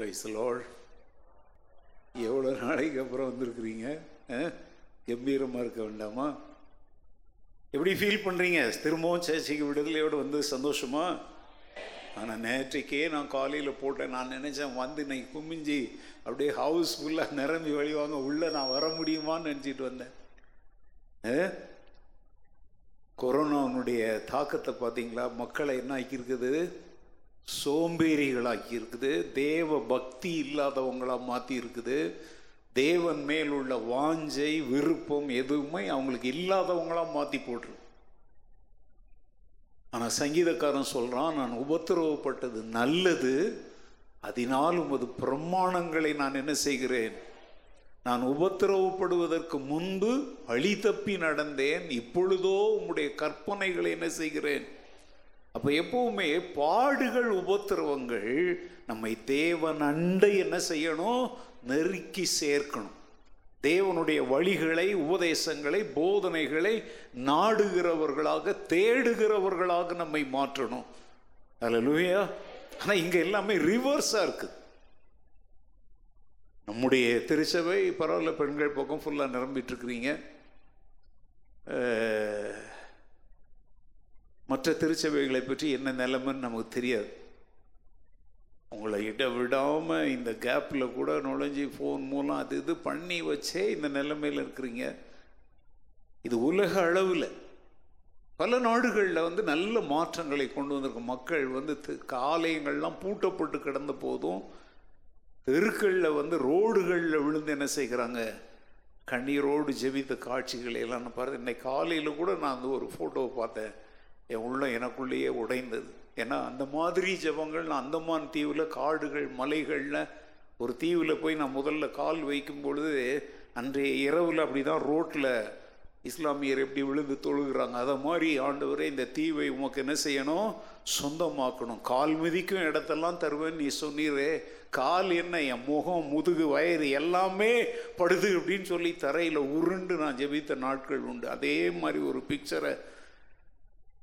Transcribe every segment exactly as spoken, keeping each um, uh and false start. Price the Lord. எவ்வளோ நாளைக்கு அப்புறம் வந்திருக்கிறீங்க, கம்பீரமாக இருக்க வேண்டாமா? எப்படி ஃபீல் பண்ணுறீங்க? திரும்பவும் சர்ச்சைக்கு விடுதலையோடு வந்து சந்தோஷமா? ஆனால் நேற்றைக்கே நான் காலையில் போட்டேன், நான் நினச்சேன் வந்து இன்னைக்கு குமிஞ்சி அப்படியே ஹவுஸ் ஃபுல்லாக நிரம்பி வழிவாங்க, உள்ளே நான் வர முடியுமான்னு நினச்சிட்டு வந்தேன். கொரோனாவுடைய தாக்கத்தை பார்த்தீங்களா? மக்களை என்ன ஆக்கியிருக்குது? சோம்பேறிகளாக்கி இருக்குது, தேவ பக்தி இல்லாதவங்களாக மாற்றி இருக்குது, தேவன் மேல் உள்ள வாஞ்சை விருப்பம் எதுவுமே அவங்களுக்கு இல்லாதவங்களாக மாற்றி போட்டுரு. ஆனால் சங்கீதக்காரன் சொல்கிறான், நான் உபத்திரவப்பட்டது நல்லது, அதனாலும் அது பிரமாணங்களை நான் என்ன செய்கிறேன், நான் உபத்திரவப்படுவதற்கு முன்பு வழி தப்பி நடந்தேன், இப்பொழுதோ உம்முடைய கற்பனைகளை என்ன செய்கிறேன். அப்போ எப்பவுமே பாடுகள் உபத்திரவங்கள் நம்மை தேவன் அண்டை என்ன செய்யணும், நெருக்கி சேர்க்கணும். தேவனுடைய வழிகளை உபதேசங்களை போதனைகளை நாடுகிறவர்களாக தேடுகிறவர்களாக நம்மை மாற்றணும். அல்லேலூயா. ஆனால் இங்கே எல்லாமே ரிவர்ஸாக இருக்குது. நம்முடைய திருச்சபை பரவாயில்ல, பெண்கள் பக்கம் ஃபுல்லாக நிரம்பிட்டுருக்குறீங்க. மற்ற திருச்சபைகளை பற்றி என்ன நிலைமைன்னு நமக்கு தெரியாது. உங்களை இட விடாமல் இந்த கேப்பில் கூட நுழைஞ்சி ஃபோன் மூலம் அது இது பண்ணி வச்சே இந்த நிலைமையில் இருக்கிறீங்க. இது உலக அளவில் பல நாடுகளில் வந்து நல்ல மாற்றங்களை கொண்டு வந்திருக்கு. மக்கள் வந்து ஆலயங்கள்லாம் பூட்டப்பட்டு கிடந்த போதும் தெருக்களில் வந்து ரோடுகளில் விழுந்து என்ன செய்கிறாங்க, கண்ணீரோடு ஜெபித்த காட்சிகளையெல்லாம் நான் பார்த்தேன். இன்னைக்கு காலையில் கூட நான் வந்து ஒரு ஃபோட்டோவை பார்த்தேன், என் உள்ள எனக்குள்ளேயே உடைந்தது. ஏன்னா அந்த மாதிரி ஜபங்கள் நான் அந்தமான் தீவில் காடுகள் மலைகளில் ஒரு தீவில் போய் நான் முதல்ல கால் வைக்கும் பொழுது அன்றைய இரவில் அப்படி தான் ரோட்டில் இஸ்லாமியர் எப்படி விழுந்து தொழுகிறாங்க, அதை மாதிரி ஆண்டவரே இந்த தீவை உமக்கு என்ன செய்யணும், சொந்தமாக்கணும். கால் மிதிக்கும் இடத்தெல்லாம் தருவேன்னு நீ சொன்னீரே, கால் என்ன என் முகம் முதுகு வயிறு எல்லாமே படுது அப்படின்னு சொல்லி தரையில் உருண்டு நான் ஜெபித்த நாட்கள் உண்டு. அதே மாதிரி ஒரு பிக்சரை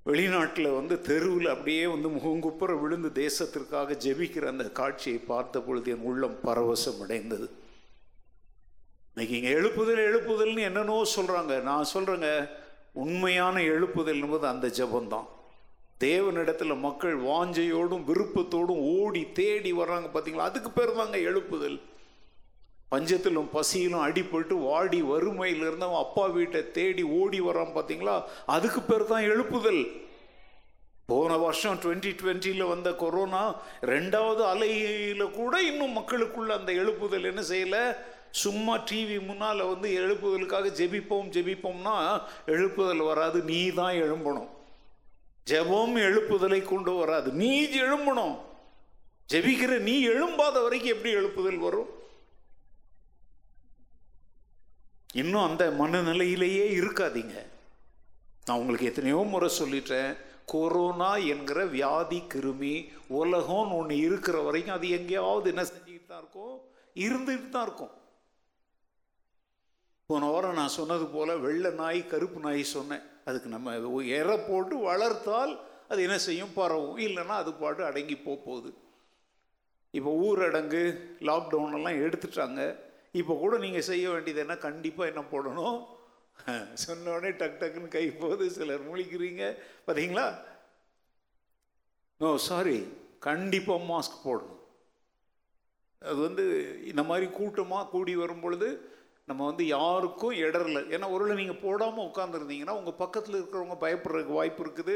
வெளிநாட்டில் வந்து தெருவில் அப்படியே வந்து முகங்குப்புற விழுந்து தேசத்திற்காக ஜெபிக்கிற அந்த காட்சியை பார்த்த பொழுது என் உள்ளம் பரவசம் அடைந்தது. இன்னைக்கு இங்கே எழுப்புதல் எழுப்புதல்னு என்னென்னோ சொல்கிறாங்க. நான் சொல்கிறேங்க, உண்மையான எழுப்புதல் என்பது அந்த ஜபந்தான். தேவனிடத்தில் மக்கள் வாஞ்சையோடும் விருப்பத்தோடும் ஓடி தேடி வர்றாங்க பார்த்தீங்களா, அதுக்கு பேர் தாங்க எழுப்புதல். பஞ்சத்திலும் பசியிலும் அடிபட்டு வாடி வறுமையில் இருந்தவன் அப்பா வீட்டை தேடி ஓடி வரான் பார்த்தீங்களா, அதுக்கு பேர் தான் எழுப்புதல். போன வருஷம் டுவெண்ட்டி டுவெண்ட்டியில் வந்த கொரோனா ரெண்டாவது அலையில் கூட இன்னும் மக்களுக்குள்ள அந்த எழுப்புதல் என்ன செய்யலை. சும்மா டிவி முன்னால் வந்து எழுப்புதலுக்காக ஜெபிப்போம் ஜெபிப்போம்னா எழுப்புதல் வராது, நீ தான் எழும்பணும். ஜெபம் எழுப்புதலை கொண்டு வராது, நீ எழும்பணும். ஜெபிக்கிற நீ எழும்பாத வரைக்கும் எப்படி எழுப்புதல் வரும்? இன்னும் அந்த மனநிலையிலேயே இருக்காதீங்க. நான் உங்களுக்கு எத்தனையோ முறை சொல்லிட்டேன், கொரோனா என்கிற வியாதி கிருமி உலகம்னு ஒன்று இருக்கிற வரைக்கும் அது எங்கேயாவது என்ன செஞ்சுக்கிட்டு தான் இருக்கும், இருந்துகிட்டு தான் இருக்கும். போன வாரம் நான் சொன்னது போல் வெள்ளை நாய் கருப்பு நாய் சொன்னேன், அதுக்கு நம்ம எற போட்டு வளர்த்தால் அது என்ன செய்யும், பரவும், இல்லைன்னா அது பாட்டு அடங்கி போகுது. இப்போ ஊரடங்கு லாக்டவுன் எல்லாம் எடுத்துட்டாங்க. இப்போ கூட நீங்கள் செய்ய வேண்டியது என்ன, கண்டிப்பாக என்ன போடணும், சொன்னோடனே டக் டக்குன்னு கை போது சிலர் முழிக்கிறீங்க பார்த்தீங்களா. நோ சாரி, கண்டிப்பாக மாஸ்க் போடணும். அது வந்து இந்த மாதிரி கூட்டமாக கூடி வரும் பொழுது நம்ம வந்து யாருக்கும் இடரல. ஏன்னா ஒருவேளை நீங்கள் போடாமல் உட்காந்துருந்தீங்கன்னா உங்கள் பக்கத்தில் இருக்கிறவங்க பயப்படுறதுக்கு வாய்ப்பு இருக்குது.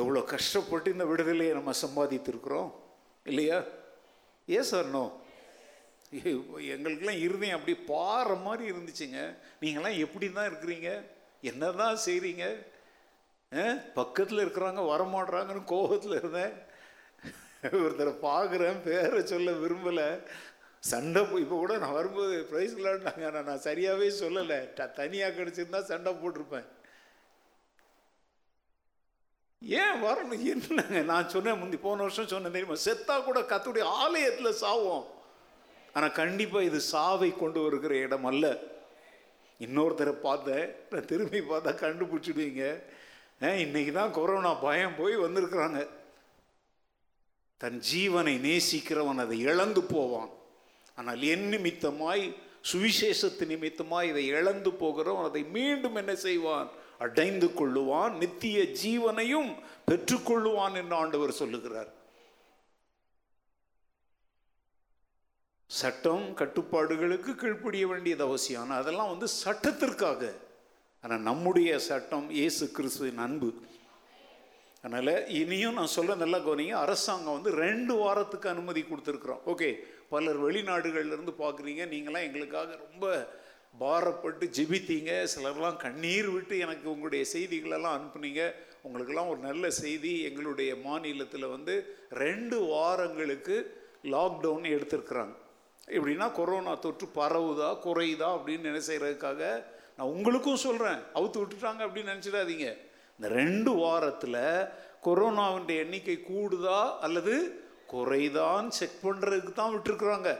எவ்வளோ கஷ்டப்பட்டு இந்த விடுதலையை நம்ம சம்பாதித்திருக்கிறோம் இல்லையா? ஏ சார் நோ, எங்களுக்கெல்லாம் இருந்தேன் அப்படி பாற மாதிரி இருந்துச்சுங்க. நீங்கள்லாம் எப்படி தான் இருக்கிறீங்க, என்ன தான் செய்கிறீங்க? பக்கத்தில் இருக்கிறாங்க வரமாட்றாங்கன்னு கோபத்தில் இருந்தேன். ஒருத்தரை பார்க்குறேன், பேரை சொல்ல விரும்பலை, சண்டை. இப்போ கூட நான் வரும்போது ப்ரைஸ் விளாண்டாங்க, ஆனால் நான் சரியாகவே சொல்லலை, ட தனியாக கிடச்சிருந்தா சண்டை போட்டிருப்பேன். ஏன் வரணும் என்னங்க? நான் சொன்னேன், முந்தி போன வருஷம் சொன்னேன் தெரியுமா, செத்தா கூட கர்த்தருடைய ஆலயத்தில் சாவோம். ஆனால் கண்டிப்பாக இது சாவை கொண்டு வருகிற இடம் அல்ல. இன்னொருத்தரை பார்த்தேன், நான் திரும்பி பார்த்தா கண்டுபிடிச்சிடுவீங்க, இன்னைக்கு தான் கொரோனா பயம் போய் வந்திருக்கிறாங்க. தன் ஜீவனை நேசிக்கிறவன் அதை இழந்து போவான். ஆனால் என் நிமித்தமாய், சுவிசேஷத்து நிமித்தமாய் இதை இழந்து போகிறவன் அதை மீண்டும் என்ன செய்வான்? அடைந்து கொள்ளுவான், நித்திய ஜீவனையும் பெற்றுக்கொள்ளுவான் என்று ஆண்டவர் சொல்லுகிறார். சட்டம் கட்டுப்பாடுகளுக்கு கீழ்ப்படிய வேண்டியது அவசியம். ஆனால் அதெல்லாம் வந்து சட்டத்திற்காக. ஆனால் நம்முடைய சட்டம் இயேசு கிறிஸ்துவின் அன்பு. அதனால் இனியும் நான் சொல்ல நல்லா கவனிங்க. அரசாங்கம் வந்து ரெண்டு வாரத்துக்கு அனுமதி கொடுத்துருக்குறோம். ஓகே, பலர் வெளிநாடுகள்லேருந்து பார்க்குறீங்க. நீங்களாம் எங்களுக்காக ரொம்ப பாரப்பட்டு ஜெபித்தீங்க. சிலர்லாம் கண்ணீர் விட்டு எனக்கு உங்களுடைய செய்திகளெல்லாம் அனுப்புனீங்க. உங்களுக்கெல்லாம் ஒரு நல்ல செய்தி, எங்களுடைய மாநிலத்தில் வந்து ரெண்டு வாரங்களுக்கு லாக்டவுன் எடுத்திருக்கிறாங்க. எப்படின்னா, கொரோனா தொற்று பரவுதா குறையுதா அப்படின்னு என்ன செய்கிறதுக்காக. நான் உங்களுக்கும் சொல்கிறேன், அவுத்து விட்டுட்டாங்க அப்படின்னு நினச்சிடாதீங்க. இந்த ரெண்டு வாரத்தில் கொரோனாவுடைய எண்ணிக்கை கூடுதா அல்லது குறைதான்னு செக் பண்ணுறதுக்கு தான் விட்டுருக்குறாங்க.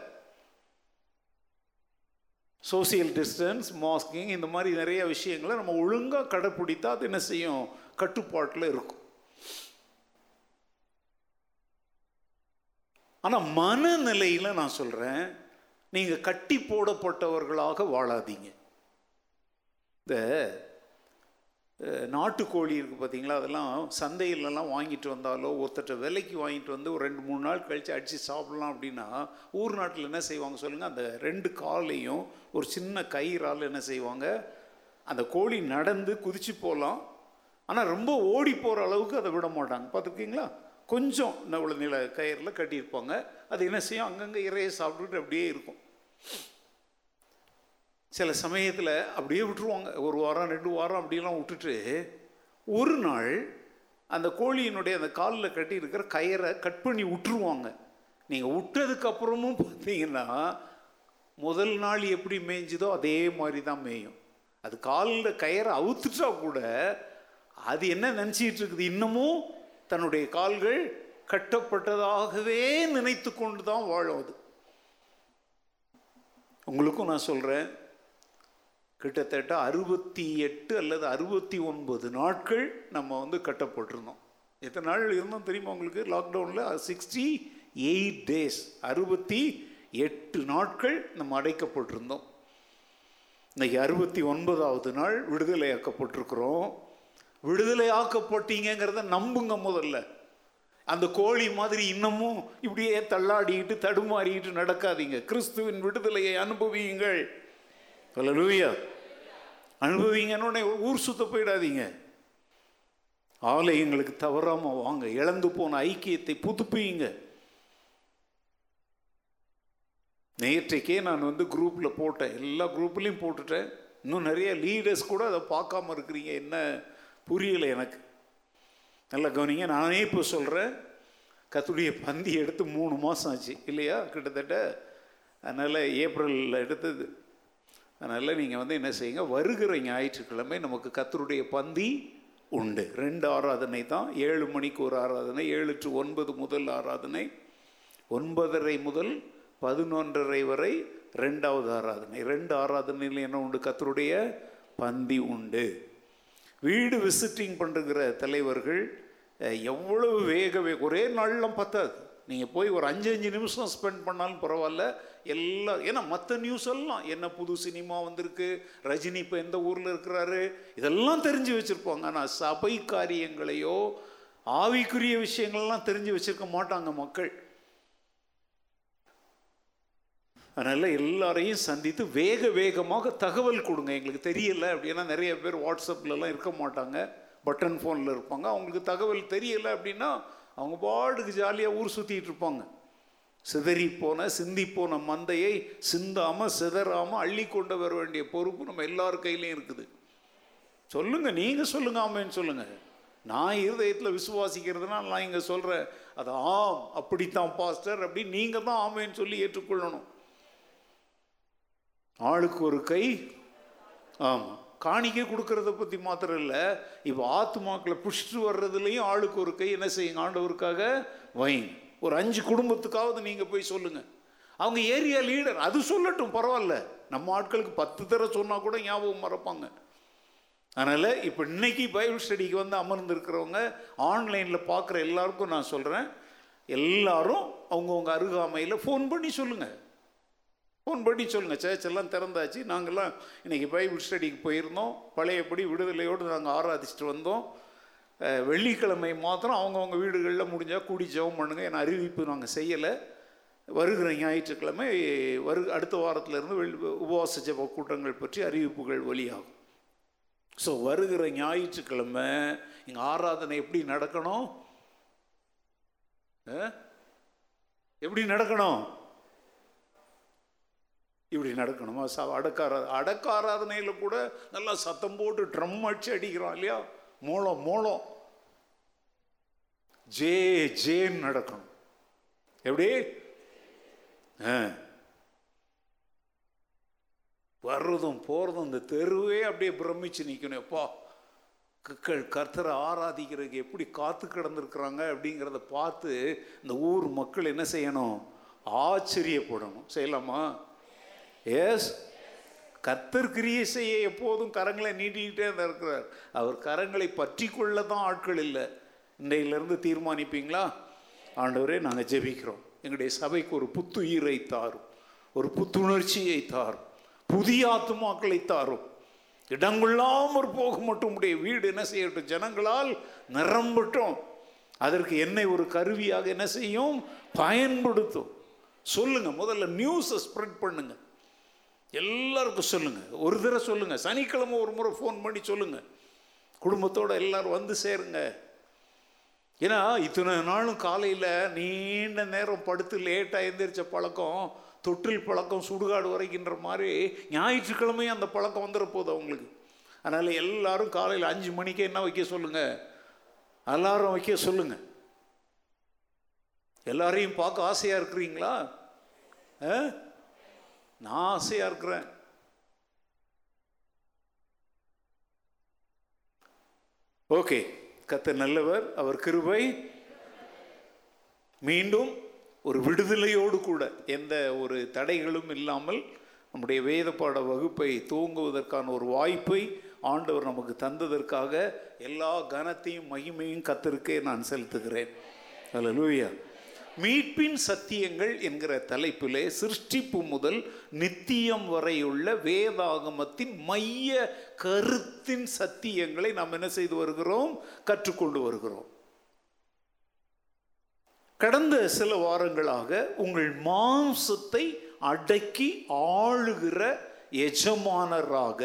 சோசியல் டிஸ்டன்ஸ், மாஸ்கிங், இந்த மாதிரி நிறைய விஷயங்களை நம்ம ஒழுங்காக கடைப்பிடித்தா அது என்ன செய்யும்? கட்டுப்பாட்டில் இருக்கும். ஆனால் மனநிலையில் நான் சொல்கிறேன், நீங்கள் கட்டி போடப்பட்டவர்களாக வாழாதீங்க. இந்த நாட்டுக்கோழி இருக்குது பார்த்தீங்களா, அதெல்லாம் சந்தையிலலாம் வாங்கிட்டு வந்தாலோ ஒருத்தட்ட விலைக்கு வாங்கிட்டு வந்து ஒரு ரெண்டு மூணு நாள் கழித்து அடித்து சாப்பிட்லாம் அப்படின்னா ஊர் நாட்டில் என்ன செய்வாங்க சொல்லுங்கள்? அந்த ரெண்டு காலையும் ஒரு சின்ன கயிறால் என்ன செய்வாங்க, அந்த கோழி நடந்து குதித்து போகலாம், ஆனால் ரொம்ப ஓடி போகிற அளவுக்கு அதை விட மாட்டாங்க. பார்த்துருக்கீங்களா? கொஞ்சம் இவ்வளோ நில கயிறில் கட்டியிருப்பாங்க. அது என்ன செய்யும்? அங்கங்கே இறையை சாப்பிட்டுட்டு அப்படியே இருக்கும். சில சமயத்தில் அப்படியே விட்டுருவாங்க, ஒரு வாரம் ரெண்டு வாரம் அப்படிலாம் விட்டுட்டு ஒரு நாள் அந்த கோழியினுடைய அந்த காலில் கட்டி இருக்கிற கயிறை கட் பண்ணி விட்டுருவாங்க. நீங்கள் விட்டதுக்கப்புறமும் பார்த்தீங்கன்னா முதல் நாள் எப்படி மேய்ஞ்சுதோ அதே மாதிரி தான் மேயும். அது காலில் கயிறை அவுத்துட்டா கூட அது என்ன நினச்சிக்கிட்டு இருக்குது? இன்னமும் தன்னுடைய கால்கள் கட்டப்பட்டதாகவே நினைத்து கொண்டு தான் வாழும். அது உங்களுக்கும் நான் சொல்கிறேன், கிட்டத்தட்ட அறுபத்தி எட்டு அல்லது அறுபத்தி ஒன்பது நாட்கள் நம்ம வந்து கட்டப்பட்டிருந்தோம். எத்தனை நாள் இருந்தோம் தெரியுமா உங்களுக்கு? லாக்டவுனில் சிக்ஸ்டி எயிட் டேஸ் அறுபத்தி எட்டு நாட்கள் நம்ம அடைக்கப்பட்டிருந்தோம். இன்றைக்கி அறுபத்தி ஒன்பதாவது நாள் விடுதலையாக்கப்பட்டிருக்கிறோம். விடுதலையாக்கப்பட்டீங்கிறத நம்புங்க. முதல்ல அந்த கோழி மாதிரி இன்னமும் இப்படியே தள்ளாடிக்கிட்டு தடுமாறிக்கிட்டு நடக்காதீங்க. கிறிஸ்துவின் விடுதலையை அனுபவியுங்கள். அல்லேலூயா! அனுபவிங்கன்னு உடனே ஊர் சுத்த போயிடாதீங்க. ஆலயங்களுக்கு தவறாமல் வாங்க. இழந்து போன ஐக்கியத்தை புதுப்பியுங்க. நேற்றைக்கே நான் வந்து குரூப்பில் போட்டேன், எல்லா குரூப்லேயும் போட்டுட்டேன். இன்னும் நிறைய லீடர்ஸ் கூட அதை பார்க்காம இருக்கிறீங்க. என்ன புரியலை எனக்கு? நல்லா கவனிங்க. நானே இப்போ சொல்கிறேன், கர்த்தருடைய பந்தி எடுத்து மூணு மாதம் ஆச்சு இல்லையா கிட்டத்தட்ட. அதனால் ஏப்ரலில் எடுத்தது. அதனால் நீங்கள் வந்து என்ன செய்யுங்க, வருகிற ஞாயிற்றுக்கிழமை நமக்கு கர்த்தருடைய பந்தி உண்டு. ரெண்டு ஆராதனை தான். ஏழு மணிக்கு ஒரு ஆராதனை, ஏழு டு ஒன்பது முதல் ஆராதனை, ஒன்பதரை முதல் பதினொன்றரை வரை ரெண்டாவது ஆராதனை. ரெண்டு ஆராதனையில் என்ன உண்டு? கர்த்தருடைய பந்தி உண்டு. வீடு விசிட்டிங் பண்ணுற தலைவர்கள் எவ்வளவு வேக வேக ஒரே நாள்லாம் பத்தாது. நீங்கள் போய் ஒரு அஞ்சு அஞ்சு நிமிஷம் ஸ்பெண்ட் பண்ணாலும் பரவாயில்ல. எல்லா ஏன்னா மற்ற நியூஸ் எல்லாம் என்ன, புது சினிமா வந்திருக்கு, ரஜினி இப்போ எந்த ஊரில் இருக்கிறாரு, இதெல்லாம் தெரிஞ்சு வச்சுருப்பாங்க. ஆனால் சபை காரியங்களையோ ஆவிக்குரிய விஷயங்கள்லாம் தெரிஞ்சு வச்சுருக்க மாட்டாங்க மக்கள். அதனால் எல்லாரையும் சந்தித்து வேக வேகமாக தகவல் கொடுங்க. எங்களுக்கு தெரியலை அப்படின்னா நிறைய பேர் வாட்ஸ்அப்லலாம் இருக்க மாட்டாங்க, பட்டன் ஃபோனில் இருப்பாங்க. அவங்களுக்கு தகவல் தெரியலை அப்படின்னா அவங்க பாட்டுக்கு ஜாலியாக ஊர் சுற்றிக்கிட்டு இருப்பாங்க. சிதறி போன சிந்தி போன மந்தையை சிந்தாமல் சிதறாமல் அள்ளி கொண்டு வர வேண்டிய பொறுப்பு நம்ம எல்லார் கையிலையும் இருக்குது. சொல்லுங்கள், நீங்கள் சொல்லுங்கள், ஆமேன்னு சொல்லுங்கள். நான் இருதயத்தில் விசுவாசிக்கிறதுனா நான் இங்கே சொல்கிறேன். அது ஆம், அப்படித்தான் பாஸ்டர் அப்படின்னு நீங்கள் தான் ஆமேன்னு சொல்லி ஏற்றுக்கொள்ளணும். ஆளுக்கு ஒரு கை. ஆமாம், காணிக்கை கொடுக்கறத பற்றி மாத்திரம் இல்லை, இப்போ ஆத்துமாக்களை புஷ்டு வர்றதுலேயும் ஆளுக்கு ஒரு கை என்ன செய்யுங்க? ஆண்டவருக்காக வைங்க. ஒரு அஞ்சு குடும்பத்துக்காவது நீங்கள் போய் சொல்லுங்கள். அவங்க ஏரியா லீடர் அது சொல்லட்டும், பரவாயில்ல. நம்ம ஆட்களுக்கு பத்து தடவை சொன்னால் கூட ஞாபகம் மறப்பாங்க. அதனால் இப்போ இன்றைக்கி பைபிள் ஸ்டடிக்கு வந்து அமர்ந்திருக்கிறவங்க, ஆன்லைனில் பார்க்குற எல்லாருக்கும் நான் சொல்கிறேன், எல்லாரும் அவங்கவுங்க அருகாமையில் ஃபோன் பண்ணி சொல்லுங்கள் ஃபோன் பண்ணி சொல்லுங்கள் சேர்ச்செல்லாம் திறந்தாச்சு, நாங்கள்லாம் இன்றைக்கி பைபிள் ஸ்டடிக்கு போயிருந்தோம், பழையபடி விடுதலையோடு நாங்கள் ஆராதிச்சுட்டு வந்தோம், வெள்ளிக்கிழமை மாத்திரம் அவங்கவுங்க வீடுகளில் முடிஞ்சால் கூடி ஜெபம் பண்ணுங்கள், ஏன்னா அறிவிப்பு நாங்கள் செய்யலை, வருகிற ஞாயிற்றுக்கிழமை வரு அடுத்த வாரத்திலேருந்து வெள் உபவாச ஜெப கூட்டங்கள் பற்றி அறிவிப்புகள் வெளியாகும். ஸோ வருகிற ஞாயிற்றுக்கிழமை இங்கே ஆராதனை எப்படி நடக்கணும், எப்படி நடக்கணும், இப்படி நடக்கணுமா? ச அடக்காரா அடக்காராதனையில் கூட நல்லா சத்தம் போட்டு ட்ரம் அடிச்சு அடிக்கிறோம் இல்லையா, மோளம் மோளம் ஜே ஜேன்னு நடக்கணும். எப்படி வர்றதும் போகிறதும் இந்த தெருவே அப்படியே பிரமிச்சு நிற்கணும், எப்பா கர்த்தரை ஆராதிக்கிறதுக்கு எப்படி காத்து கிடந்திருக்கிறாங்க அப்படிங்கிறத பார்த்து இந்த ஊர் மக்கள் என்ன செய்யணும், ஆச்சரியப்படணும். செய்யலாமா? எஸ், கர்த்தர் கிரியை செய்ய எப்போதும் கரங்களை நீட்டிக்கிட்டே தான் இருக்கிறார், அவர் கரங்களை பற்றி கொள்ள தான் ஆட்கள் இல்லை. இன்றையிலேருந்து தீர்மானிப்பீங்களா, ஆண்டவரே நாங்கள் ஜெபிக்கிறோம், எங்களுடைய சபைக்கு ஒரு புத்துயிரை தாரும், ஒரு புத்துணர்ச்சியை தாரும், புதிய ஆத்துமாக்களை தாரும், இடங்கொள்ளாமற் போக மட்டும் உடைய வீடு என்ன செய்யட்டும், ஜனங்களால் நிரம்பட்டும், அதற்கு என்னை ஒரு கருவியாக என்ன செய்யும், பயன்படுத்தும். சொல்லுங்கள், முதல்ல நியூஸை ஸ்ப்ரெட் பண்ணுங்கள், எல்லாருக்கும் சொல்லுங்கள், ஒரு தடவை சொல்லுங்கள், சனிக்கிழமை ஒரு முறை ஃபோன் பண்ணி சொல்லுங்கள், குடும்பத்தோடு எல்லோரும் வந்து சேருங்க. ஏன்னா இத்தனை நாளும் காலையில் நீண்ட நேரம் படுத்து லேட்டாக எழுந்திரிச்ச பழக்கம், தொற்றில் பழக்கம், சுடுகாடு வரைக்கின்ற மாதிரி ஞாயிற்றுக்கிழமையும் அந்த பழக்கம் வந்துடப்போகுது அவங்களுக்கு. அதனால் எல்லோரும் காலையில் அஞ்சு மணிக்கே என்ன வைக்க சொல்லுங்கள், எல்லாரும் வைக்க சொல்லுங்கள். எல்லாரையும் பார்க்க ஆசையாக இருக்கிறீங்களா? நான் ஆசையாக இருக்கிறேன். ஓகே, கர்த்தர் நல்லவர், அவர் கிருபை. மீண்டும் ஒரு விடுதலையோடு கூட எந்த ஒரு தடைகளும் இல்லாமல் நம்முடைய வேத பாட வகுப்பை துவங்குவதற்கான ஒரு வாய்ப்பை ஆண்டவர் நமக்கு தந்ததற்காக எல்லா கனத்தையும் மகிமையும் கர்த்தருக்கே நான் செலுத்துகிறேன். அல்லேலூயா. மீட்பின் சத்தியங்கள் என்கிற தலைப்பிலே சிருஷ்டிப்பு முதல் நித்தியம் வரையுள்ள வேதாகமத்தின் மைய கருத்தின் சத்தியங்களை நாம் என்ன செய்து வருகிறோம், கற்றுக்கொண்டு வருகிறோம். கடந்த சில வாரங்களாக உங்கள் மாம்சத்தை அடக்கி ஆளுகிற எஜமானராக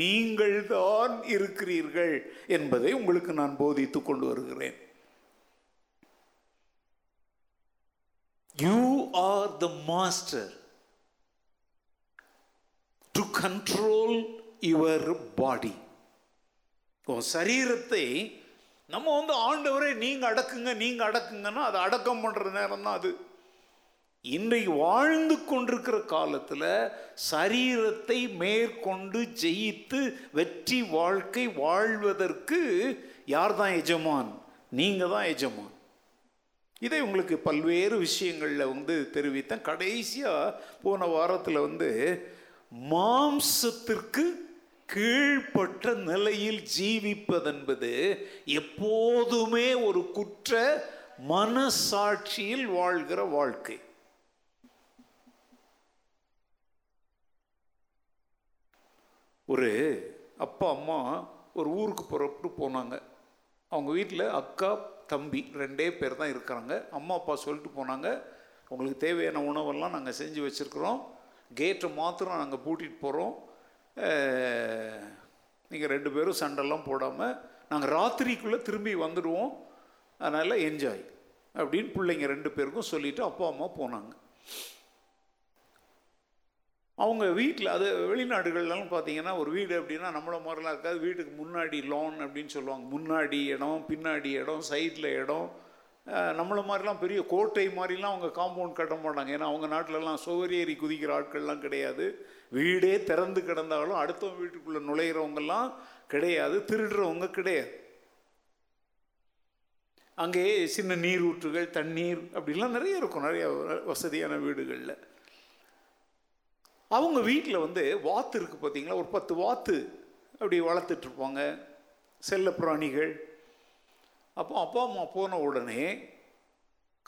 நீங்கள் தான் இருக்கிறீர்கள் என்பதை உங்களுக்கு நான் போதித்து கொண்டு வருகிறேன். You are the master to control your body. உன் சரீரத்தை நம்ம வந்து ஆண்டவரே நீங்கள் அடக்குங்க நீங்கள் அடக்குங்கன்னா அது அடக்கம் பண்ணுற நேரம் தான் அது. இன்றைக்கு வாழ்ந்து கொண்டிருக்கிற காலத்தில் சரீரத்தை மேற்கொண்டு ஜெயித்து வெற்றி வாழ்க்கை வாழ்வதற்கு யார் தான் எஜமான்? நீங்கள் தான் எஜமான். இதை உங்களுக்கு பல்வேறு விஷயங்களில் வந்து தெரிவித்தேன். கடைசியாக போன வாரத்தில் வந்து மாம்சத்திற்கு கீழ்ப்பட்ட நிலையில் ஜீவிப்பதென்பது எப்போதுமே ஒரு குற்ற மனசாட்சியில் வாழ்கிற வாழ்க்கை. ஒரு அப்பா அம்மா ஒரு ஊருக்கு புறப்பட்டு போனாங்க. அவங்க வீட்டில் அக்கா தம்பி ரெண்டே பேர் தான் இருக்கிறாங்க. அம்மா அப்பா சொல்லிட்டு போனாங்க, உங்களுக்கு தேவையான உணவெல்லாம் நாங்கள் செஞ்சு வச்சுருக்குறோம், கேட்டை மாத்திரம் நாங்கள் பூட்டிகிட்டு போகிறோம், நீங்கள் ரெண்டு பேரும் சண்டெல்லாம் போடாமல் நாங்கள் ராத்திரிக்குள்ளே திரும்பி வந்துடுவோம், அதனால் என்ஜாய் அப்படின்னு பிள்ளைங்க ரெண்டு பேருக்கும் சொல்லிவிட்டு அப்பா அம்மா போனாங்க. அவங்க வீட்டில் அது வெளிநாடுகள்லாம் பார்த்தீங்கன்னா ஒரு வீடு அப்படின்னா நம்மள மாதிரிலாம் இருக்காது, வீட்டுக்கு முன்னாடி லோன் அப்படின்னு சொல்லுவாங்க, முன்னாடி இடம் பின்னாடி இடம் சைடில் இடம், நம்மள மாதிரிலாம் பெரிய கோட்டை மாதிரிலாம் அவங்க காம்பவுண்ட் கட்ட மாட்டாங்க. ஏன்னா அவங்க நாட்டிலலாம் சுவரேறி குதிக்கிற ஆட்கள்லாம் கிடையாது, வீடே திறந்து கிடந்தாலும் அடுத்தவங்க வீட்டுக்குள்ளே நுழையிறவங்கெல்லாம் கிடையாது, திருடுறவங்க கிடையாது. அங்கேயே சின்ன நீர் ஊற்றுகள் தண்ணீர் அப்படிலாம் நிறைய இருக்கும், நிறைய வசதியான வீடுகளில். அவங்க வீட்டில் வந்து வாத்து இருக்குது பார்த்தீங்களா, ஒரு பத்து வாத்து அப்படி வளர்த்துட்ருப்பாங்க, செல்ல பிராணிகள். அப்போ அப்பா அம்மா போன உடனே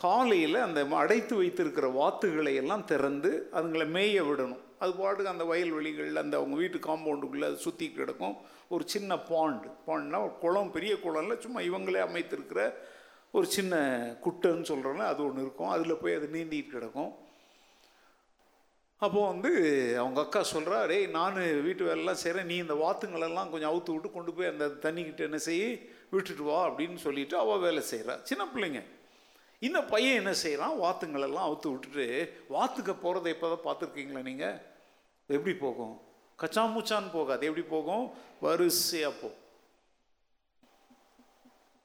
காலையில் அந்த அடைத்து வைத்திருக்கிற வாத்துகளை எல்லாம் திறந்து அதுங்களை மேய விடணும். அது பாட்டுக்கு அந்த வயல்வெளிகளில் அந்த அவங்க வீட்டு காம்பவுண்டுக்குள்ளே அது சுற்றி கிடக்கும். ஒரு சின்ன பாண்டு பாண்டுனா ஒரு குளம், பெரிய குளம்ல சும்மா இவங்களே அமைத்திருக்கிற ஒரு சின்ன குட்டைன்னு சொல்கிறோம்ல, அது ஒன்று இருக்கும். அதில் போய் அது நீந்திட்டு கிடக்கும். அப்போது வந்து அவங்க அக்கா சொல்கிறா, ரே நான் வீட்டு வேலைலாம் செய்கிறேன், நீ இந்த வாத்துங்களெல்லாம் கொஞ்சம் அவுத்து விட்டு கொண்டு போய் அந்த தண்ணிக்கிட்ட என்ன செய்ய விட்டுட்டு வா அப்படின்னு சொல்லிவிட்டு அவள் வேலை செய்கிறா. சின்ன பிள்ளைங்க. இந்த பையன் என்ன செய்கிறான், வாத்துங்களெல்லாம் அவுத்து விட்டுட்டு, வாத்துக்க போகிறத எப்போ தான் பார்த்துருக்கீங்களா நீங்கள்? எப்படி போகும்? கச்சாமூச்சான்னு போகாது. எப்படி போகும்? வரிசையாக போகும்.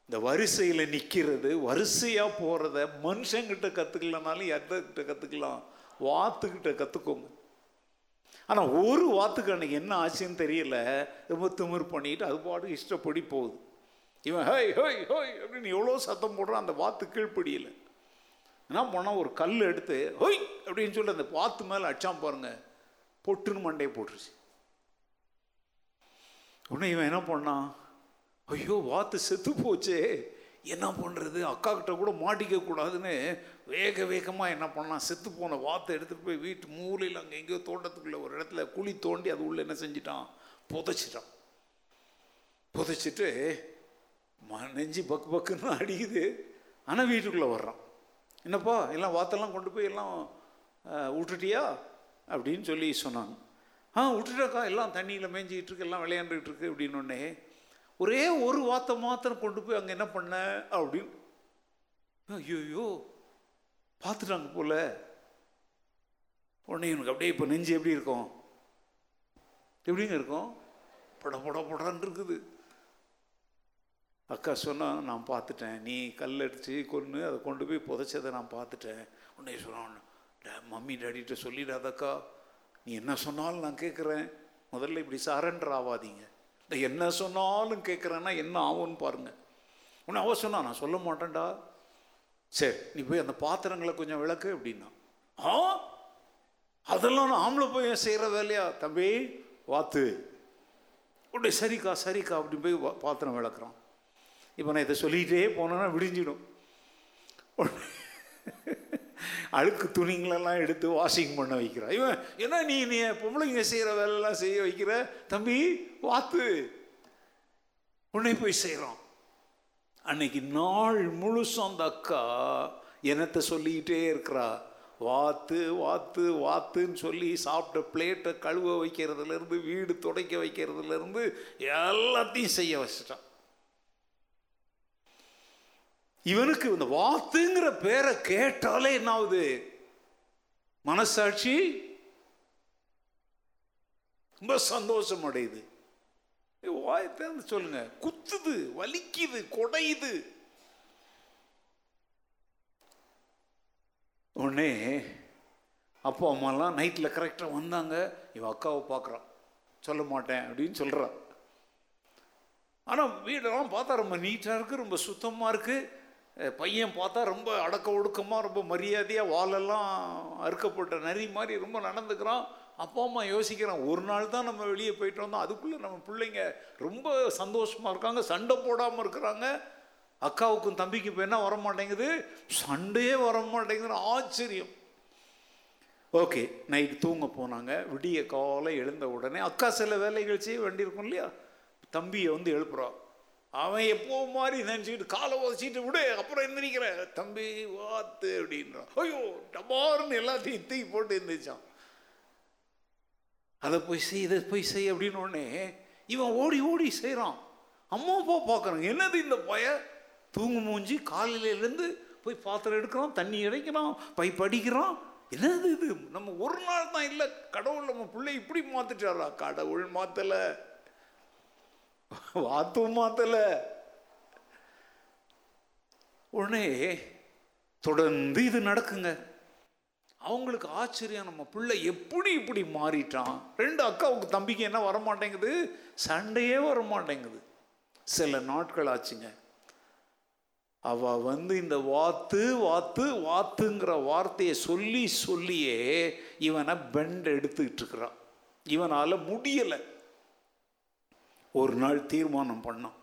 இந்த வரிசையில் நிற்கிறது, வரிசையாக போகிறத மனுஷங்கிட்ட கற்றுக்கலனாலும் யார்கிட்ட கற்றுக்கலாம்? வாத்துக்கிட்ட கற்றுக்கோங்க. ஆனால் ஒரு வாத்துக்கு அன்றைக்கி என்ன ஆச்சுன்னு தெரியல, ரொம்ப திமிர் பண்ணிட்டு அது பாட்டு இஷ்டப்படி போகுது. இவன் ஹோய் ஹோய் ஹோய் அப்படின்னு எவ்வளோ சத்தம் போடுறான், அந்த வாத்து கீழ்ப்படியில் என்ன போனால் ஒரு கல் எடுத்து ஹொய் அப்படின்னு சொல்லி அந்த வாத்து மேலே அடிச்சான் பாருங்க, பொட்டுன்னு மண்டையை போட்டுருச்சு. உடனே இவன் என்ன பண்ணான், ஐயோ வாத்து செத்து போச்சே, என்ன பண்ணுறது, அக்கா கிட்ட கூட மாட்டிக்க கூடாதுன்னு வேக வேகமாக என்ன பண்ணான், செத்து போன வாத்தை எடுத்துகிட்டு போய் வீட்டு மூலையில் அங்கே எங்கேயோ தோட்டத்துக்குள்ளே ஒரு இடத்துல குழி தோண்டி அது உள்ளே என்ன செஞ்சிட்டான், புதைச்சிட்டான். புதைச்சிட்டு நெஞ்சு பக்கு பக்குன்னு அடிக்குது. ஆனால் வீட்டுக்குள்ளே வர்றான், என்னப்பா எல்லாம் வாத்தெல்லாம் கொண்டு போய் எல்லாம் விட்டுட்டியா அப்படின்னு சொல்லி சொன்னாங்க. ஆ விட்டுட்டாக்கா, எல்லாம் தண்ணியில் மேய்ஞ்சிக்கிட்டு இருக்கு, எல்லாம் விளையாண்டுக்கிட்டு இருக்கு அப்படின்னோடனே ஒரே ஒரு வாத்தை மாத்திரம் கொண்டு போய் அங்கே என்ன பண்ண அப்படின்னு, ஐயோயோ பார்த்துட்டாங்க போல. உடனே எனக்கு அப்படியே இப்போ நெஞ்சு எப்படி இருக்கும், எப்படிங்க இருக்கும், பட பட படன்னு இருக்குது. அக்கா சொன்னால் நான் பார்த்துட்டேன், நீ கல் அடித்து கொன்று அதை கொண்டு போய் புதைச்சதை நான் பார்த்துட்டேன். உடனே சொன்னான், டே மம்மி டாடிகிட்ட சொல்லிடாதக்கா, நீ என்ன சொன்னாலும் நான் கேட்குறேன், முதல்ல இப்படி சரண்டர் ஆகாதீங்க, என்ன சொன்னாலும் கேட்குறேன்னா என்ன ஆகும்னு பாருங்கள். உடனே அவ சொன்னா, நான் சொல்ல மாட்டேன்டா, சரி நீ போய் அந்த பாத்திரங்களை கொஞ்சம் விளக்கு அப்படின்னா, ஆ அதெல்லாம் நான் ஆம்பளை போய் செய்கிற வேலையா தம்பி வாத்து. உடனே சரிக்கா சரிக்கா அப்படின்னு போய் பாத்திரம் விளக்குறான். இப்போ நான் இதை சொல்லிகிட்டே போனேன்னா விடிஞ்சிடும். அழுக்கு துணிங்களெல்லாம் எடுத்து வாஷிங் பண்ண வைக்கிறான். இவன் என்ன, நீ நீ பொம்பளைங்க செய்கிற வேலையெல்லாம் செய்ய வைக்கிற தம்பி வாத்து. உன்னை போய் செய்கிறான். அன்னைக்கு நாள் முழுசும் அந்த அக்கா என்னத்தை சொல்லிக்கிட்டே இருக்கிறா, வாத்து வாத்து வாத்துன்னு சொல்லி சாப்பிட்ட பிளேட்டை கழுவ வைக்கிறதுலேருந்து வீடு துடைக்க வைக்கிறதுலேருந்து எல்லாத்தையும் செய்ய வச்சிட்டான். இவனுக்கு இந்த வாத்துங்கிற பேரை கேட்டாலே என்ன ஆகுது, மனசாட்சி ரொம்ப சந்தோஷம் அடையுது. வாய்த்தேன்னு சொல்லுங்க, குத்துது, வலிக்குது, கொடையுது. உடனே அப்பா அம்மாலாம் நைட்டில் கரெக்டாக வந்தாங்க. இவன் அக்காவை பார்க்குறான், சொல்ல மாட்டேன் அப்படின்னு சொல்கிறான். ஆனால் வீடெல்லாம் பார்த்தா ரொம்ப நீட்டாக இருக்குது, ரொம்ப சுத்தமாக இருக்குது. பையன் பார்த்தா ரொம்ப அடக்க ஒடுக்கமாக, ரொம்ப மரியாதையாக, வாலெல்லாம் அறுக்கப்பட்ட நரி மாதிரி ரொம்ப நடந்துக்கிறான். அப்பா அம்மா யோசிக்கிறான், ஒரு நாள் தான் நம்ம வெளியே போயிட்டு வந்தோம், அதுக்குள்ளே நம்ம பிள்ளைங்க ரொம்ப சந்தோஷமாக இருக்காங்க, சண்டை போடாமல் இருக்கிறாங்க. அக்காவுக்கும் தம்பிக்கு இப்போ என்ன வர மாட்டேங்குது, சண்டையே வர மாட்டேங்குதுன்னு ஆச்சரியம். ஓகே, நைட்டு தூங்க போனாங்க. விடிய காலை எழுந்த உடனே அக்கா சில வேலைகள் செய்ய வேண்டியிருக்கும் இல்லையா, தம்பியை வந்து எழுப்புறான். அவன் எப்போ மாதிரி நினச்சிக்கிட்டு காலை உதச்சிட்டு விடு, அப்புறம் எந்திரிக்கிற தம்பி வாத்து அப்படின்றான். ஐயோ டபார்னு எல்லாத்தையும் தூக்கி போட்டு எந்திரிச்சான். அதை போய் செய் இதை போய் செய் அப்படின்னு உடனே இவன் ஓடி ஓடி செய்கிறான். அம்மா அப்பா பார்க்குறாங்க, என்னது இந்த பய தூங்கு மூஞ்சி, காலையிலேருந்து போய் பாத்திரம் எடுக்கிறான், தண்ணி இறைக்கிறான், பைப் அடிக்கிறான், என்னது இது, நம்ம ஒரு நாள் தான் இல்லை, கடவுள் நம்ம பிள்ளை இப்படி மாற்றிட்டாரா? கடவுள் மாற்றலை, வாத்து மாத்தல. உடனே தொடர்ந்து இது நடக்குங்க. அவங்களுக்கு ஆச்சரியம், நம்ம பிள்ளை எப்படி இப்படி மாறிட்டான். ரெண்டு அக்காவுக்கு தம்பிக்கு என்ன வரமாட்டேங்குது, சண்டையே வரமாட்டேங்குது. சில நாட்கள் ஆச்சுங்க. அவ வந்து இந்த வாத்து வாத்து வாத்துங்கிற வார்த்தையை சொல்லி சொல்லியே இவனை பெண்ட் எடுத்துக்கிட்டு இருக்கிறான், இவனால முடியலை. ஒரு நாள் தீர்மானம் பண்ணோம்,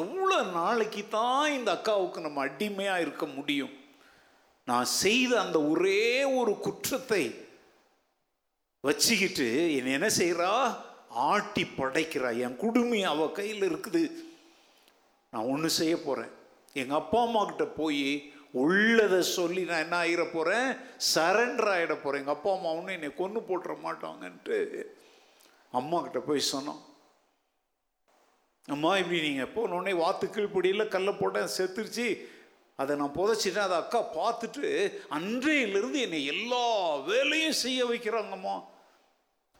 எவ்வளோ நாளைக்கு தான் இந்த அக்காவுக்கு நம்ம அடிமையாக இருக்க முடியும், நான் செய்த அந்த ஒரே ஒரு குற்றத்தை வச்சுக்கிட்டு என்னை என்ன செய்கிறா, ஆட்டி படைக்கிறா. என் குடுமி அவள் கையில் இருக்குது. நான் ஒன்று செய்ய போகிறேன், எங்கள் அப்பா அம்மா கிட்ட போய் உள்ளதை சொல்லி நான் என்ன ஆகிட போகிறேன், சரண்டர் ஆகிட போகிறேன். எங்கள் அப்பா அம்மா ஒன்று என்னை கொன்று போட்டுற மாட்டாங்கன்ட்டு அம்மா கிட்ட போய் சொன்னோம். அம்மா இப்படி நீங்கள் போனோடனே வாத்து கீழ்படியில் கல்லை போட்டேன், செத்துருச்சு, அதை நான் புதைச்சிட்டேன். அதை அக்கா பார்த்துட்டு அன்றையிலிருந்து என்னை எல்லா வேலையும் செய்ய வைக்கிறாங்கம்மா.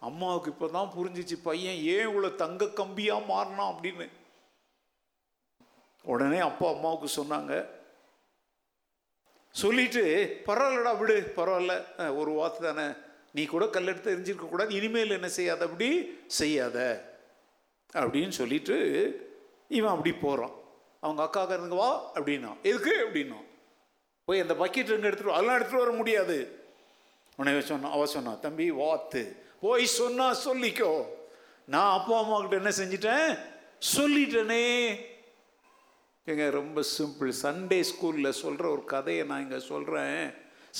அம்மாவுக்கு இப்போ தான் புரிஞ்சிச்சு பையன் ஏன் இவ்வளோ தங்க கம்பியாக மாறினான் அப்படின்னு. உடனே அப்பா அம்மாவுக்கு சொன்னாங்க. சொல்லிட்டு பரவாயில்லடா விடு, பரவாயில்ல, ஒரு வார்த்தை தானே, நீ கூட கல்லெடுத்து எரிஞ்சிருக்க கூடாது, இனிமேல் என்ன செய்யாத, அப்படி செய்யாத அப்படின்னு சொல்லிட்டு இவன் அப்படி போகிறான். அவங்க அக்காவுக்கு இருந்துங்க வா அப்படின்னா, எதுக்கு அப்படின்னா, போய் அந்த பக்கெட் எங்கே எடுத்துகிட்டு, அதெல்லாம் எடுத்துகிட்டு வர முடியாது. உன்னை சொன்னான், அவ சொன்னான், தம்பி வாத்து போய் சொன்னா சொல்லிக்கோ, நான் அப்பா அம்மாக்கிட்ட என்ன செஞ்சிட்டேன் சொல்லிட்டேனே. எங்க ரொம்ப சிம்பிள், சண்டே ஸ்கூலில் சொல்கிற ஒரு கதையை நான் இங்கே சொல்கிறேன்.